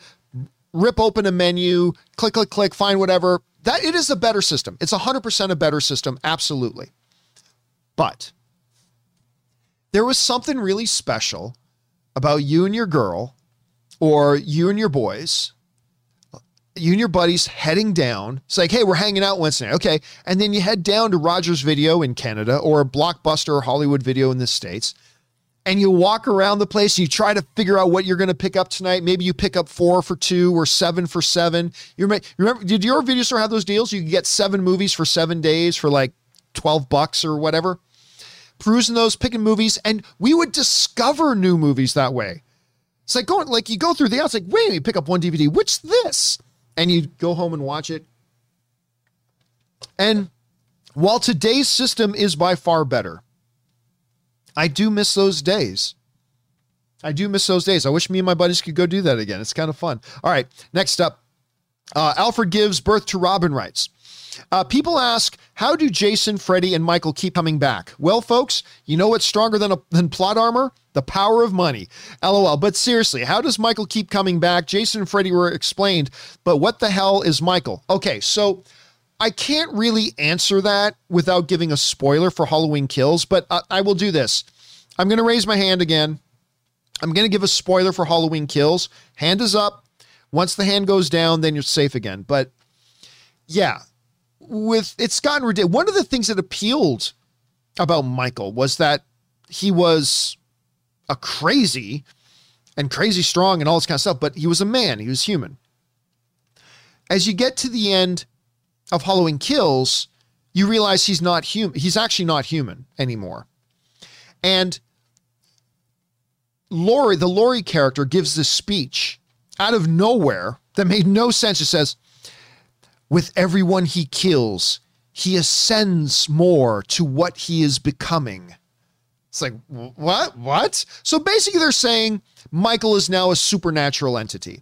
rip open a menu, click, click, click, find whatever. That it is a better system. It's one hundred percent a better system. Absolutely. But there was something really special about you and your girl or you and your boys, you and your buddies heading down. It's like, hey, we're hanging out Wednesday night. Okay. And then you head down to Rogers Video in Canada or a Blockbuster or Hollywood Video in the States. And you walk around the place and you try to figure out what you're going to pick up tonight. Maybe you pick up four for two or seven for seven. You remember, remember, did your video store have those deals? You could get seven movies for seven days for like twelve bucks or whatever. Perusing those, picking movies. And we would discover new movies that way. It's like going, like you go through the house, like, wait, you pick up one D V D. What's this? And you go home and watch it. And while today's system is by far better, I do miss those days. I do miss those days. I wish me and my buddies could go do that again. It's kind of fun. All right. Next up, uh, Alfred Gives Birth to Robin writes, uh, people ask, how do Jason, Freddy, and Michael keep coming back? Well, folks, you know what's stronger than a, than plot armor? The power of money. LOL. But seriously, how does Michael keep coming back? Jason and Freddy were explained, but what the hell is Michael? Okay, so I can't really answer that without giving a spoiler for Halloween Kills, but I, I will do this. I'm going to raise my hand again. I'm going to give a spoiler for Halloween Kills. Hand is up. Once the hand goes down, then you're safe again. But yeah, with it's gotten ridiculous. One of the things that appealed about Michael was that he was a crazy and crazy strong and all this kind of stuff, but he was a man, he was human. As you get to the end of Halloween Kills, you realize he's not human. He's actually not human anymore. And Laurie, the Laurie character gives this speech out of nowhere that made no sense. It says, with everyone he kills, he ascends more to what he is becoming. It's like, what, what? So basically they're saying Michael is now a supernatural entity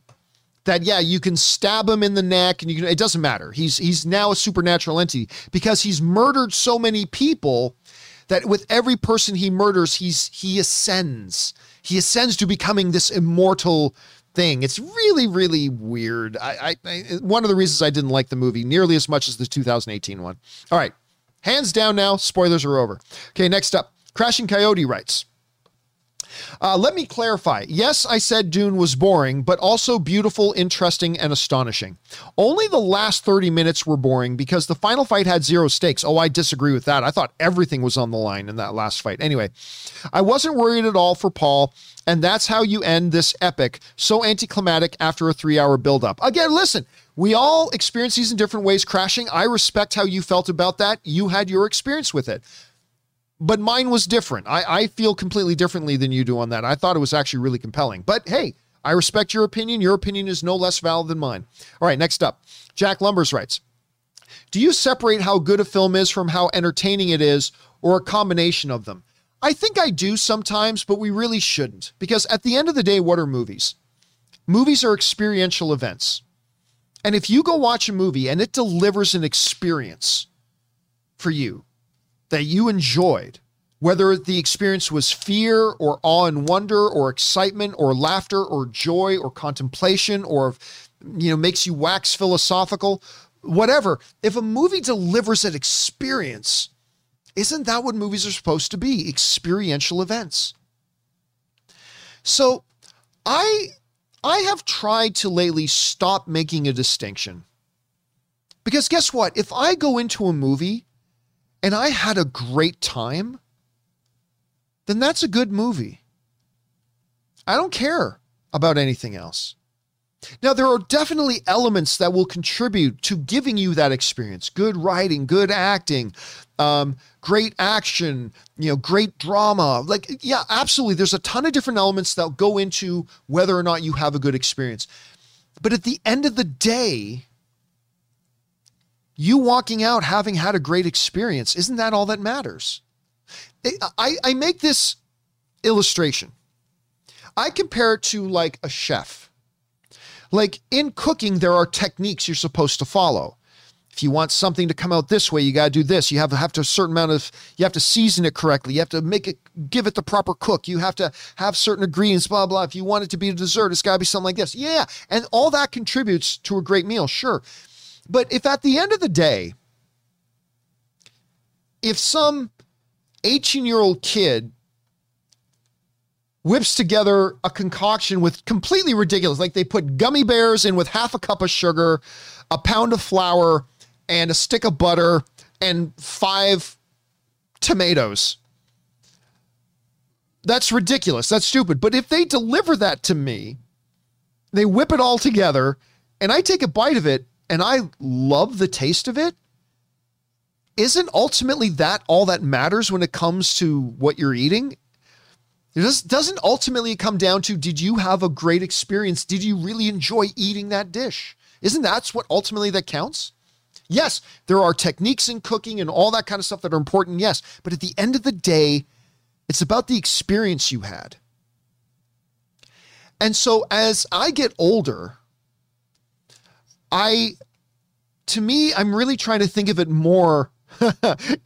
that, yeah, you can stab him in the neck and you can, it doesn't matter. He's, he's now a supernatural entity because he's murdered so many people that with every person he murders, he's, he ascends, he ascends to becoming this immortal thing. It's really, really weird. I, I, I one of the reasons I didn't like the movie nearly as much as the two thousand eighteen one. All right. Hands down now. Spoilers are over. Okay. Next up. Crashing Coyote writes, uh, let me clarify. Yes, I said Dune was boring, but also beautiful, interesting, and astonishing. Only the last thirty minutes were boring because the final fight had zero stakes. Oh, I disagree with that. I thought everything was on the line in that last fight. Anyway, I wasn't worried at all for Paul, and that's how you end this epic. So anticlimactic after a three-hour buildup. Again, listen, we all experience these in different ways. Crashing, I respect how you felt about that. You had your experience with it. But mine was different. I, I feel completely differently than you do on that. I thought it was actually really compelling. But hey, I respect your opinion. Your opinion is no less valid than mine. All right, next up. Jack Lumbers writes, do you separate how good a film is from how entertaining it is or a combination of them? I think I do sometimes, but we really shouldn't. Because at the end of the day, what are movies? Movies are experiential events. And if you go watch a movie and it delivers an experience for you that you enjoyed, whether the experience was fear or awe and wonder or excitement or laughter or joy or contemplation or, you know, makes you wax philosophical, whatever. If a movie delivers an experience, isn't that what movies are supposed to be? Experiential events. So I, I have tried to lately stop making a distinction. Because guess what? If I go into a movie and I had a great time, then that's a good movie. I don't care about anything else. Now, there are definitely elements that will contribute to giving you that experience. Good writing, good acting, um, great action, you know, great drama. Like, yeah, absolutely. There's a ton of different elements that go into whether or not you have a good experience. But at the end of the day, you walking out having had a great experience, isn't that all that matters? I, I make this illustration. I compare it to like a chef. Like in cooking, there are techniques you're supposed to follow. If you want something to come out this way, you got to do this. You have to have to a certain amount of, you have to season it correctly. You have to make it, give it the proper cook. You have to have certain ingredients, blah, blah. If you want it to be a dessert, it's got to be something like this. Yeah. And all that contributes to a great meal. Sure. But if at the end of the day, if some eighteen-year-old kid whips together a concoction with completely ridiculous, like they put gummy bears in with half a cup of sugar, a pound of flour, and a stick of butter, and five tomatoes. That's ridiculous. That's stupid. But if they deliver that to me, they whip it all together, and I take a bite of it, and I love the taste of it, isn't ultimately that all that matters when it comes to what you're eating? It just doesn't ultimately come down to, did you have a great experience? Did you really enjoy eating that dish? Isn't that what ultimately that counts? Yes, there are techniques in cooking and all that kind of stuff that are important, yes. But at the end of the day, it's about the experience you had. And so as I get older, I, to me, I'm really trying to think of it more.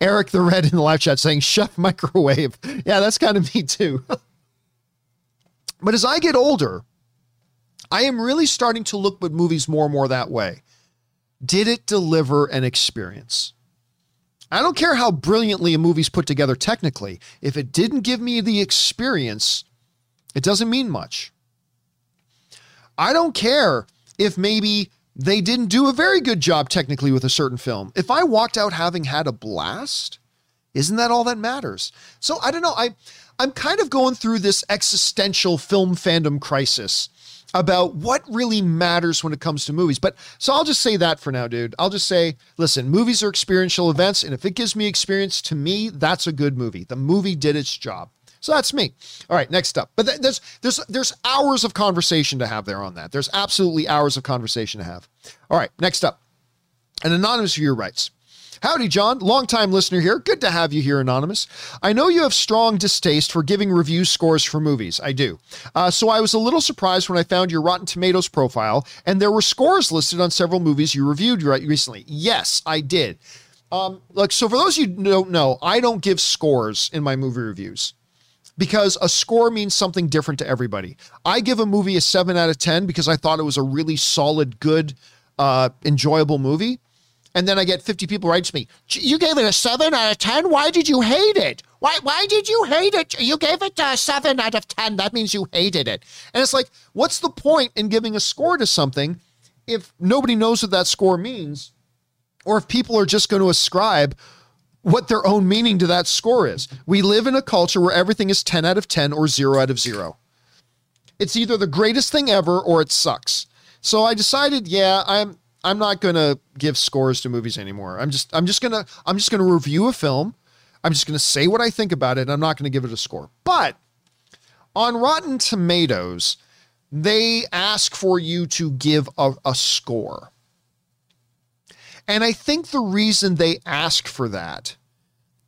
Eric the Red in the live chat saying chef microwave. Yeah, that's kind of me too. But as I get older, I am really starting to look at movies more and more that way. Did it deliver an experience? I don't care how brilliantly a movie's put together technically. If it didn't give me the experience, it doesn't mean much. I don't care if maybe they didn't do a very good job technically with a certain film. If I walked out having had a blast, isn't that all that matters? So I don't know. I, I'm kind of going through this existential film fandom crisis about what really matters when it comes to movies. But so I'll just say that for now, dude. I'll just say, listen, movies are experiential events. And if it gives me experience, to me, that's a good movie. The movie did its job. So that's me. All right, next up. But th- there's there's there's hours of conversation to have there on that. There's absolutely hours of conversation to have. All right, next up. An anonymous viewer writes, "Howdy, John. Longtime listener here. Good to have you here, Anonymous. I know you have strong distaste for giving review scores for movies. I do. Uh, so I was a little surprised when I found your Rotten Tomatoes profile, and there were scores listed on several movies you reviewed right recently." Yes, I did. Um, look, so for those of you who don't know, I don't give scores in my movie reviews, because a score means something different to everybody. I give a movie a seven out of ten because I thought it was a really solid, good, uh, enjoyable movie. And then I get fifty people write to me, "You gave it a seven out of ten? Why did you hate it? Why Why did you hate it? You gave it a seven out of ten. That means you hated it." And it's like, what's the point in giving a score to something if nobody knows what that score means, or if people are just going to ascribe what their own meaning to that score is? We live in a culture where everything is ten out of ten or zero out of zero. It's either the greatest thing ever or it sucks. So I decided, yeah, I'm I'm not going to give scores to movies anymore. I'm just I'm just going to I'm just going to review a film. I'm just going to say what I think about it. And I'm not going to give it a score. But on Rotten Tomatoes, they ask for you to give a, a score. And I think the reason they ask for that,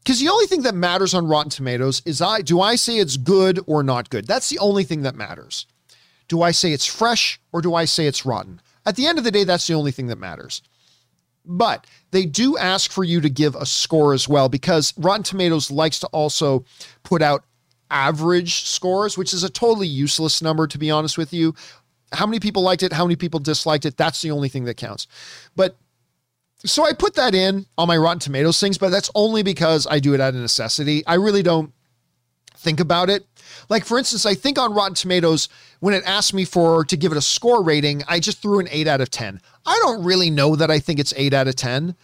because the only thing that matters on Rotten Tomatoes is, I do I say it's good or not good? That's the only thing that matters. Do I say it's fresh or do I say it's rotten? At the end of the day, that's the only thing that matters. But they do ask for you to give a score as well, because Rotten Tomatoes likes to also put out average scores, which is a totally useless number, to be honest with you. How many people liked it? How many people disliked it? That's the only thing that counts. But so I put that in on my Rotten Tomatoes things, but that's only because I do it out of necessity. I really don't think about it. Like, for instance, I think on Rotten Tomatoes, when it asked me for to give it a score rating, I just threw an eight out of ten. I don't really know that I think it's eight out of ten.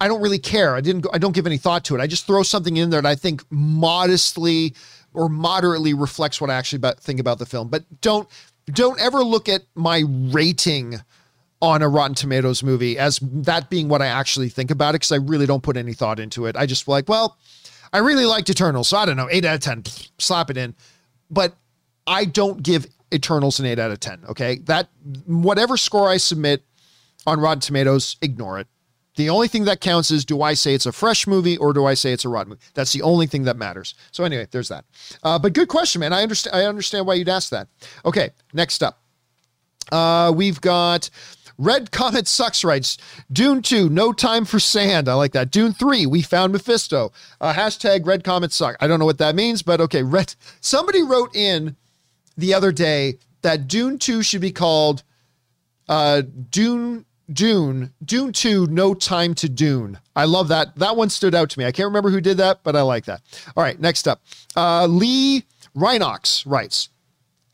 I don't really care. I didn't, I don't give any thought to it. I just throw something in there that I think modestly or moderately reflects what I actually about, think about the film. But don't, don't ever look at my rating on a Rotten Tomatoes movie as that being what I actually think about it, because I really don't put any thought into it. I just like, well, I really liked Eternals, so I don't know, eight out of ten, slap it in. But I don't give Eternals an eight out of ten, okay? That, whatever score I submit on Rotten Tomatoes, ignore it. The only thing that counts is, do I say it's a fresh movie or do I say it's a rotten movie? That's the only thing that matters. So anyway, there's that. Uh, but good question, man. I understand, I understand why you'd ask that. Okay, next up. Uh, we've got... Red Comet Sucks writes, Dune two, no time for sand. I like that. Dune three, we found Mephisto. Uh, hashtag Red Comet Suck. I don't know what that means, but okay. Red. Somebody wrote in the other day that Dune two should be called uh, Dune, Dune, Dune two, No Time to Dune. I love that. That one stood out to me. I can't remember who did that, but I like that. All right, next up. Uh, Lee Rhinox writes,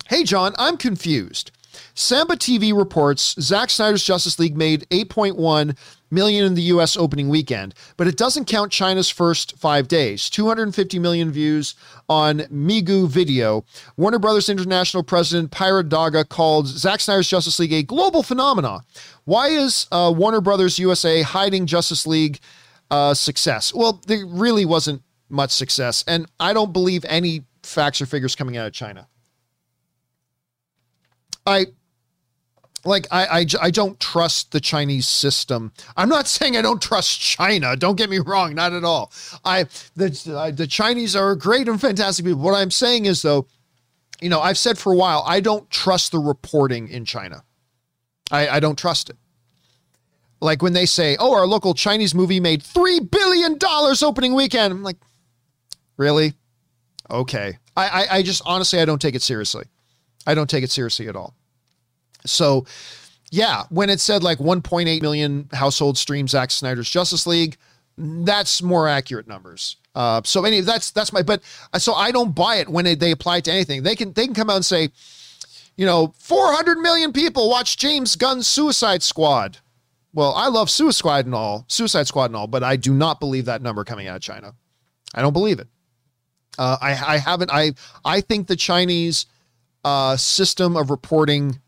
hey, John, I'm confused. Samba T V reports Zack Snyder's Justice League made eight point one million dollars in the U S opening weekend, but it doesn't count China's first five days. two hundred fifty million views on Migu Video. Warner Brothers International President Pyra Daga called Zack Snyder's Justice League a global phenomenon. Why is uh, Warner Brothers U S A hiding Justice League uh, success? Well, there really wasn't much success, and I don't believe any facts or figures coming out of China. I like, I, I, I don't trust the Chinese system. I'm not saying I don't trust China. Don't get me wrong. Not at all. I, the, I, the Chinese are great and fantastic people. What I'm saying is, though, you know, I've said for a while, I don't trust the reporting in China. I, I don't trust it. Like when they say, oh, our local Chinese movie made three billion dollars opening weekend. I'm like, really? Okay. I, I, I just, honestly, I don't take it seriously. I don't take it seriously at all. So yeah, when it said like one point eight million household streams Zack Snyder's Justice League, that's more accurate numbers. Uh, so anyway, that's, that's my, but so I don't buy it when it, they apply it to anything. They can, they can come out and say, you know, four hundred million people watch James Gunn's Suicide Squad. Well, I love Suicide Squad and all, Suicide Squad and all, but I do not believe that number coming out of China. I don't believe it. Uh, I, I haven't, I, I think the Chinese, Uh, system of reporting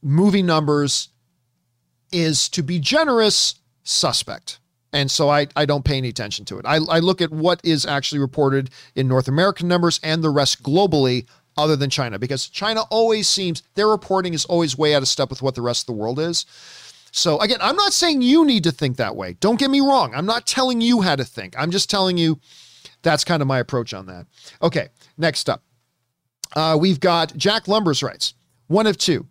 movie numbers is, to be generous, suspect. And so I, I don't pay any attention to it. I, I look at what is actually reported in North American numbers and the rest globally, other than China, because China always seems, their reporting is always way out of step with what the rest of the world is. So again, I'm not saying you need to think that way. Don't get me wrong. I'm not telling you how to think. I'm just telling you that's kind of my approach on that. Okay, next up. Uh, we've got Jack Lumbers writes, one of two.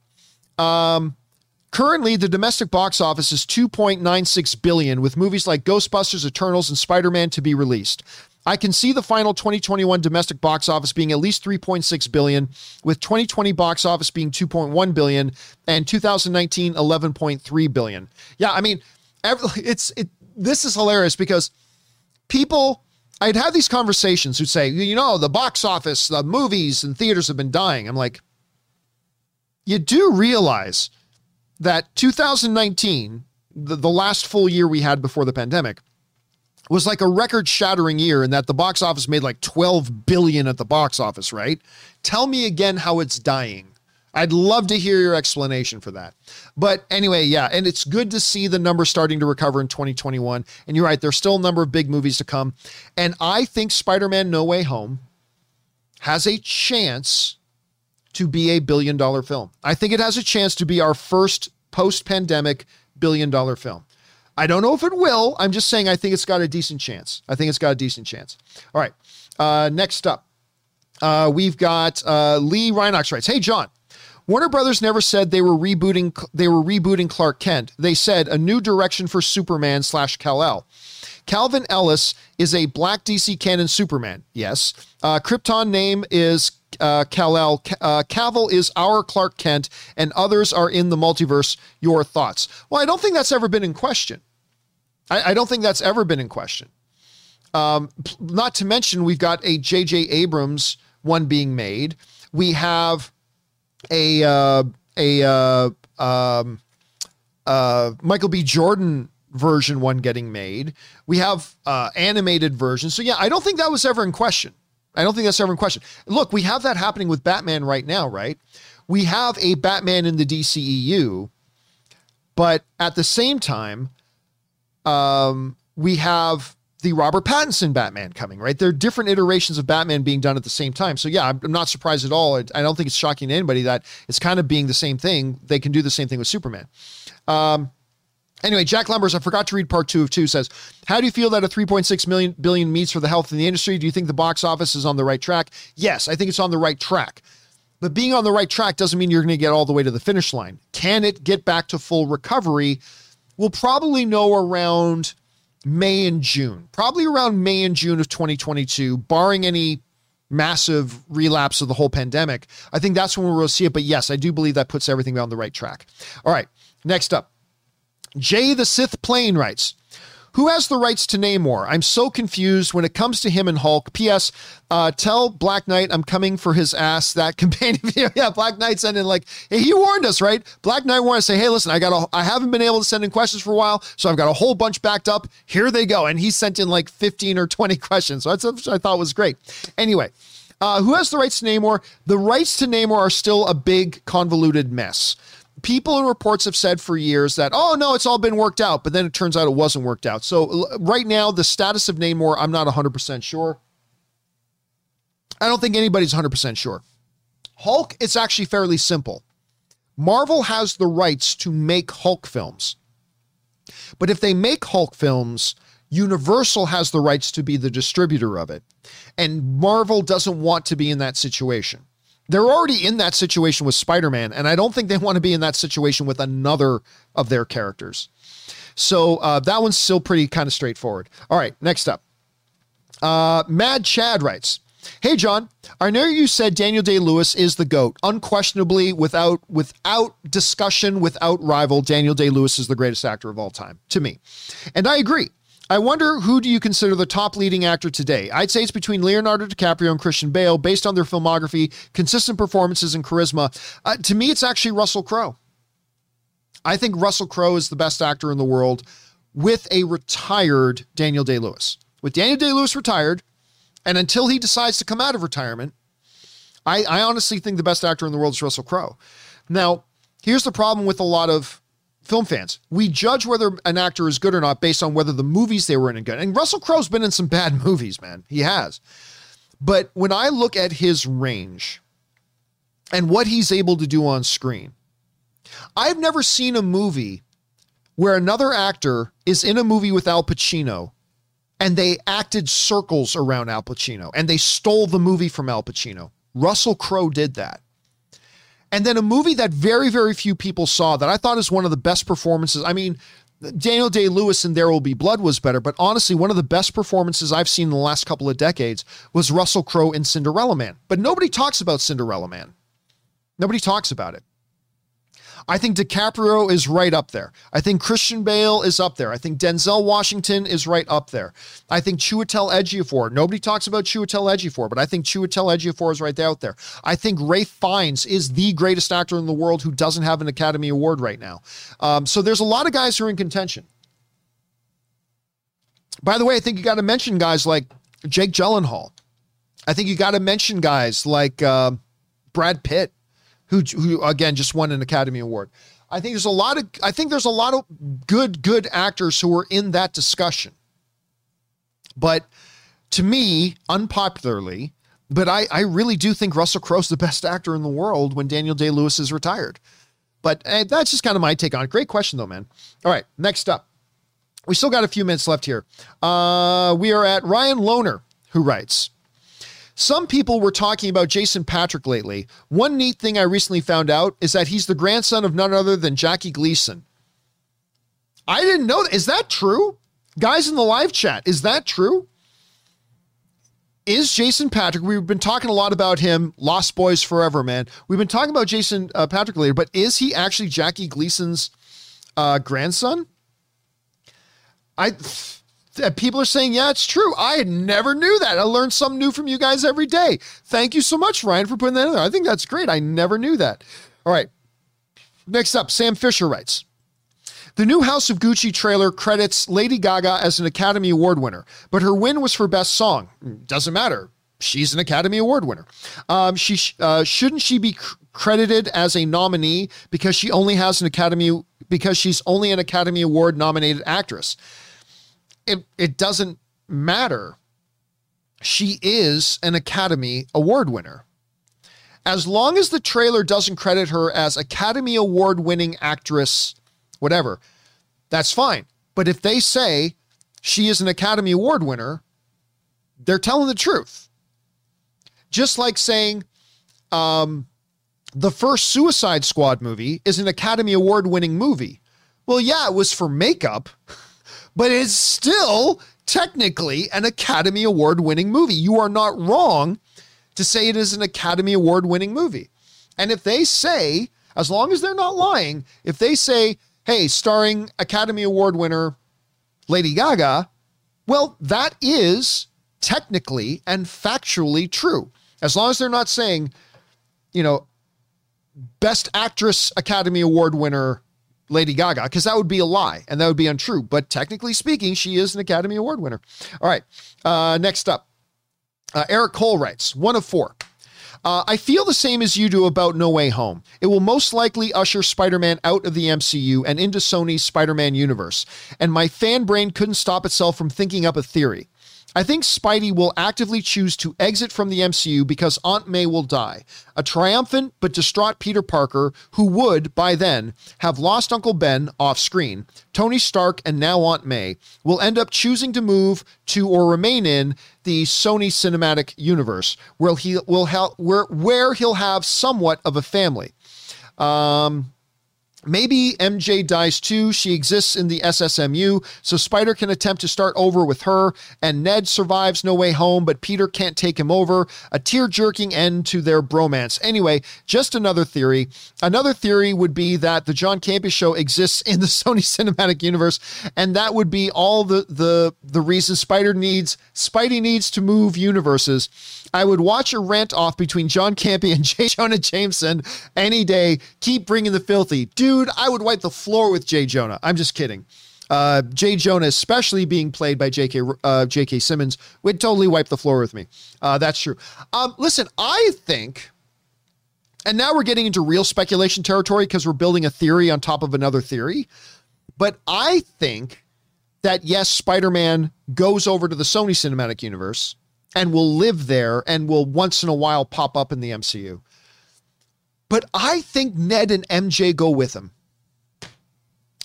Um, currently, the domestic box office is two point nine six billion dollars, with movies like Ghostbusters, Eternals, and Spider-Man to be released. I can see the final twenty twenty-one domestic box office being at least three point six billion dollars, with twenty twenty box office being two point one billion dollars, and two thousand nineteen, eleven point three billion dollars. Yeah, I mean, every, it's it, this is hilarious because people... I'd have these conversations who'd say, you know, the box office, the movies and theaters have been dying. I'm like, you do realize that two thousand nineteen, the, the last full year we had before the pandemic, was like a record shattering year, and that the box office made like twelve billion at the box office, right? Tell me again how it's dying. I'd love to hear your explanation for that. But anyway, yeah, and it's good to see the numbers starting to recover in twenty twenty-one. And you're right, there's still a number of big movies to come. And I think Spider-Man No Way Home has a chance to be a billion-dollar film. I think it has a chance to be our first post-pandemic billion-dollar film. I don't know if it will. I'm just saying I think it's got a decent chance. I think it's got a decent chance. All right, uh, next up, uh, we've got uh, Lee Rhinox writes, hey, John. Warner Brothers never said they were rebooting they were rebooting Clark Kent. They said a new direction for Superman slash Kal-El. Calvin Ellis is a black D C canon Superman. Yes. Uh, Krypton name is uh, Kal-El. Uh, Cavill is our Clark Kent, and others are in the multiverse. Your thoughts? Well, I don't think that's ever been in question. I, I don't think that's ever been in question. Um, not to mention, we've got a J J Abrams one being made. We have a uh, a uh, um, uh, Michael B. Jordan version one getting made. We have uh, animated versions. So yeah, I don't think that was ever in question. I don't think that's ever in question. Look, we have that happening with Batman right now, right? We have a Batman in the D C E U, but at the same time, um, we have the Robert Pattinson Batman coming, right? There are different iterations of Batman being done at the same time. So yeah, I'm, I'm not surprised at all. I, I don't think it's shocking to anybody that it's kind of being the same thing. They can do the same thing with Superman. Um, Anyway, Jack Lumbers, I forgot to read part two of two, says, how do you feel that a three point six million billion meets for the health of the industry? Do you think the box office is on the right track? Yes, I think it's on the right track. But being on the right track doesn't mean you're going to get all the way to the finish line. Can it get back to full recovery? We'll probably know around May and June, probably around May and June of twenty twenty-two, barring any massive relapse of the whole pandemic. I think that's when we'll see it. But yes, I do believe that puts everything on the right track. All right, next up. Jay the Sith Plane writes, who has the rights to Namor? I'm so confused when it comes to him and Hulk. P S. Uh, tell Black Knight I'm coming for his ass. That companion video. Yeah, Black Knight sent in like, hey, he warned us, right? Black Knight warned us, say, hey, listen, I got a, I haven't been able to send in questions for a while, so I've got a whole bunch backed up. Here they go. And he sent in like fifteen or twenty questions. So that's what I thought was great. Anyway, uh, who has the rights to Namor? The rights to Namor are still a big convoluted mess. People and reports have said for years that, oh, no, it's all been worked out. But then it turns out it wasn't worked out. So right now, the status of Namor, I'm not one hundred percent sure. I don't think anybody's one hundred percent sure. Hulk, it's actually fairly simple. Marvel has the rights to make Hulk films. But if they make Hulk films, Universal has the rights to be the distributor of it. And Marvel doesn't want to be in that situation. They're already in that situation with Spider-Man, and I don't think they want to be in that situation with another of their characters. So uh, that one's still pretty kind of straightforward. All right, next up. Uh, Mad Chad writes, hey, John, I know you said Daniel Day-Lewis is the GOAT. Unquestionably, without without discussion, without rival, Daniel Day-Lewis is the greatest actor of all time, to me. And I agree. I wonder, who do you consider the top leading actor today? I'd say it's between Leonardo DiCaprio and Christian Bale based on their filmography, consistent performances, and charisma. Uh, to me, it's actually Russell Crowe. I think Russell Crowe is the best actor in the world with a retired Daniel Day-Lewis. With Daniel Day-Lewis retired, and until he decides to come out of retirement, I, I honestly think the best actor in the world is Russell Crowe. Now, here's the problem with a lot of film fans. We judge whether an actor is good or not based on whether the movies they were in are good. And Russell Crowe's been in some bad movies, man. He has. But when I look at his range and what he's able to do on screen, I've never seen a movie where another actor is in a movie with Al Pacino and they acted circles around Al Pacino and they stole the movie from Al Pacino. Russell Crowe did that. And then a movie that very, very few people saw that I thought is one of the best performances. I mean, Daniel Day-Lewis in There Will Be Blood was better, but honestly, one of the best performances I've seen in the last couple of decades was Russell Crowe in Cinderella Man. But nobody talks about Cinderella Man. Nobody talks about it. I think DiCaprio is right up there. I think Christian Bale is up there. I think Denzel Washington is right up there. I think Chiwetel Ejiofor. Nobody talks about Chiwetel Ejiofor, but I think Chiwetel Ejiofor is right out there. I think Ralph Fiennes is the greatest actor in the world who doesn't have an Academy Award right now. Um, so there's a lot of guys who are in contention. By the way, I think you got to mention guys like Jake Gyllenhaal. I think you got to mention guys like uh, Brad Pitt. Who, who again just won an Academy Award. I think there's a lot of I think there's a lot of good good actors who are in that discussion. But to me, unpopularly, but I I really do think Russell Crowe's the best actor in the world when Daniel Day-Lewis is retired. But uh, that's just kind of my take on it. Great question though, man. All right, next up. We still got a few minutes left here. Uh, we are at Ryan Lohner, who writes, Some people were talking about Jason Patrick lately. One neat thing I recently found out is that he's the grandson of none other than Jackie Gleason. I didn't know that. Is that true? Guys in the live chat, is that true? Is Jason Patrick, we've been talking a lot about him, Lost Boys forever, man. We've been talking about Jason uh, Patrick later, but is he actually Jackie Gleason's uh, grandson? I... People are saying, yeah, it's true. I never knew that. I learned something new from you guys every day. Thank you so much, Ryan, for putting that in there. I think that's great. I never knew that. All right. Next up, Sam Fisher writes, the new House of Gucci trailer credits Lady Gaga as an Academy Award winner, but her win was for best song. Doesn't matter. She's an Academy Award winner. Um, she sh uh, shouldn't she be cr credited as a nominee because she only has an Academy, because she's only an Academy Award nominated actress? It, it doesn't matter. She is an Academy Award winner. As long as the trailer doesn't credit her as Academy Award winning actress, whatever, that's fine. But if they say she is an Academy Award winner, they're telling the truth. Just like saying um, the first Suicide Squad movie is an Academy Award winning movie. Well, yeah, it was for makeup, but it's still technically an Academy Award winning movie. You are not wrong to say it is an Academy Award winning movie. And if they say, as long as they're not lying, if they say, hey, starring Academy Award winner Lady Gaga, well, that is technically and factually true. As long as they're not saying, you know, best actress Academy Award winner Lady Gaga, because that would be a lie and that would be untrue. But technically speaking, she is an Academy Award winner. All right. Uh, next up, uh, Eric Cole writes, one of four. Uh, I feel the same as you do about No Way Home. It will most likely usher Spider-Man out of the M C U and into Sony's Spider-Man universe. And my fan brain couldn't stop itself from thinking up a theory. I think Spidey will actively choose to exit from the M C U because Aunt May will die. A triumphant but distraught Peter Parker, who would, by then, have lost Uncle Ben off screen, Tony Stark, and now Aunt May, will end up choosing to move to or remain in the Sony Cinematic Universe, where, he will ha- where, where he'll have somewhat of a family. Um... Maybe M J dies too. She exists in the S S M U, so Spider can attempt to start over with her, and Ned survives No Way Home, but Peter can't take him over. A tear-jerking end to their bromance. Anyway, just another theory. Another theory would be that the John Campea show exists in the Sony Cinematic Universe, and that would be all the the, the reason Spider needs, Spidey needs to move universes. I would watch a rant off between John Campea and J. Jonah Jameson any day. Keep bringing the filthy. Dude, I would wipe the floor with J. Jonah. I'm just kidding. Uh, J. Jonah, especially being played by J K Uh, J K Simmons, would totally wipe the floor with me. Uh, that's true. Um, listen, I think, and now we're getting into real speculation territory because we're building a theory on top of another theory. But I think that, yes, Spider-Man goes over to the Sony Cinematic Universe and will live there and will once in a while pop up in the M C U. But I think Ned and M J go with him.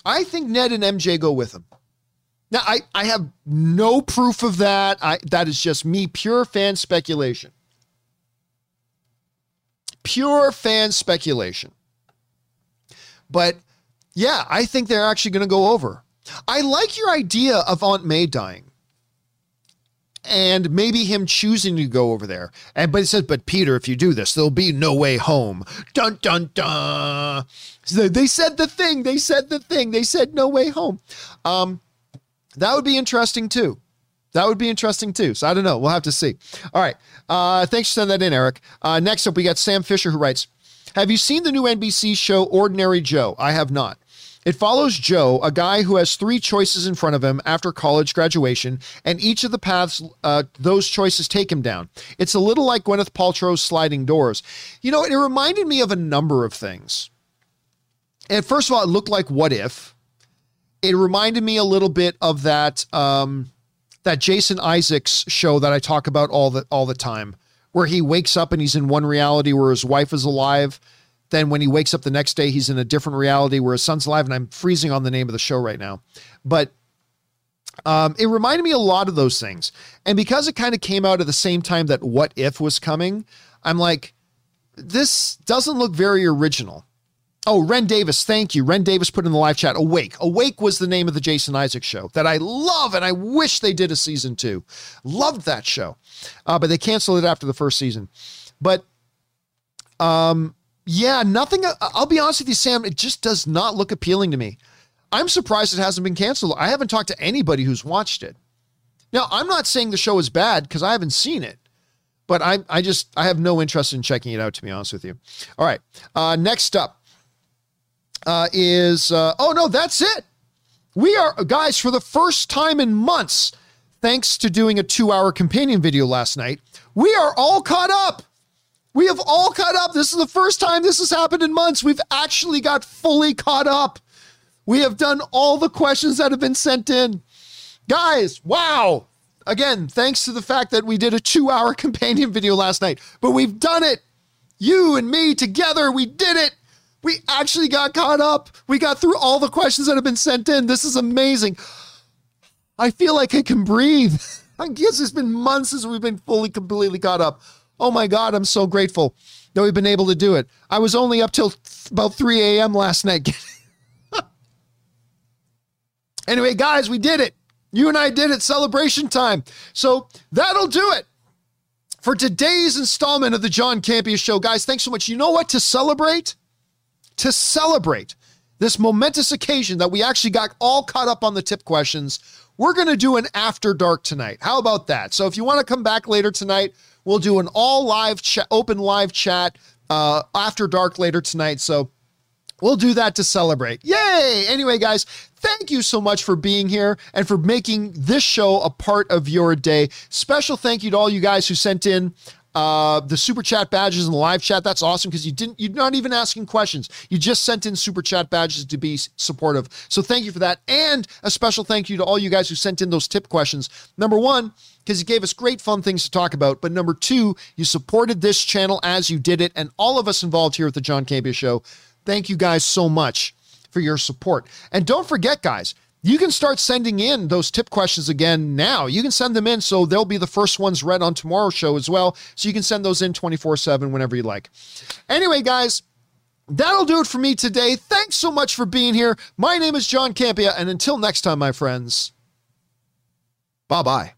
I think Ned and M J go with him. Now, I, I have no proof of that. I, that is just me, pure fan speculation. Pure fan speculation. But, yeah, I think they're actually going to go over. I like your idea of Aunt May dying and maybe him choosing to go over there. And but it says, but Peter, if you do this, there'll be no way home. Dun, dun, dun. So they said the thing. They said the thing. They said no way home. Um, that would be interesting, too. That would be interesting, too. So I don't know. We'll have to see. All right. Uh, thanks for sending that in, Eric. Uh, next up, we got Sam Fisher, who writes, have you seen the new N B C show Ordinary Joe? I have not. It follows Joe, a guy who has three choices in front of him after college graduation, and each of the paths uh, those choices take him down. It's a little like Gwyneth Paltrow's Sliding Doors. You know, it reminded me of a number of things. And first of all, it looked like What If. It reminded me a little bit of that um, that Jason Isaacs show that I talk about all the, all the time, where he wakes up and he's in one reality where his wife is alive. Then when he wakes up the next day, he's in a different reality where his son's alive, and I'm freezing on the name of the show right now. But Um, it reminded me a lot of those things. And because it kind of came out at the same time that What If was coming, I'm like, this doesn't look very original. Oh, Ren Davis, thank you. Ren Davis put in the live chat, Awake. Awake was the name of the Jason Isaac show that I love, and I wish they did a season two. Loved that show. Uh, but they canceled it after the first season. But, um, yeah, nothing. I'll be honest with you, Sam, it just does not look appealing to me. I'm surprised it hasn't been canceled. I haven't talked to anybody who's watched it. Now, I'm not saying the show is bad because I haven't seen it, but I, I just, I have no interest in checking it out, to be honest with you. All right. Uh, next up uh, is, uh, oh no, that's it. We are, guys, for the first time in months, thanks to doing a two hour companion video last night, we are all caught up. We have all caught up. This is the first time this has happened in months. We've actually got fully caught up. We have done all the questions that have been sent in. Guys, wow. Again, thanks to the fact that we did a two-hour companion video last night. But we've done it. You and me together, we did it. We actually got caught up. We got through all the questions that have been sent in. This is amazing. I feel like I can breathe. I guess it's been months since we've been fully, completely caught up. Oh, my God, I'm so grateful that we've been able to do it. I was only up till th- about three a.m. last night. Anyway, guys, we did it. You and I did it. Celebration time. So that'll do it for today's installment of the John Campea Show. Guys, thanks so much. You know what? To celebrate, to celebrate this momentous occasion that we actually got all caught up on the tip questions, we're going to do an after dark tonight. How about that? So if you want to come back later tonight, we'll do an all live chat, open live chat uh, after dark later tonight. So we'll do that to celebrate. Yay! Anyway, guys, thank you so much for being here and for making this show a part of your day. Special thank you to all you guys who sent in uh, the super chat badges and the live chat. That's awesome because you didn't, you're not even asking questions. You just sent in super chat badges to be supportive. So thank you for that. And a special thank you to all you guys who sent in those tip questions. Number one, because you gave us great fun things to talk about. But number two, you supported this channel as you did it. And all of us involved here at the John Campea Show, thank you guys so much for your support. And don't forget, guys, you can start sending in those tip questions again now. You can send them in so they'll be the first ones read on tomorrow's show as well. So you can send those in twenty-four seven whenever you like. Anyway, guys, that'll do it for me today. Thanks so much for being here. My name is John Campea, and until next time, my friends, bye-bye.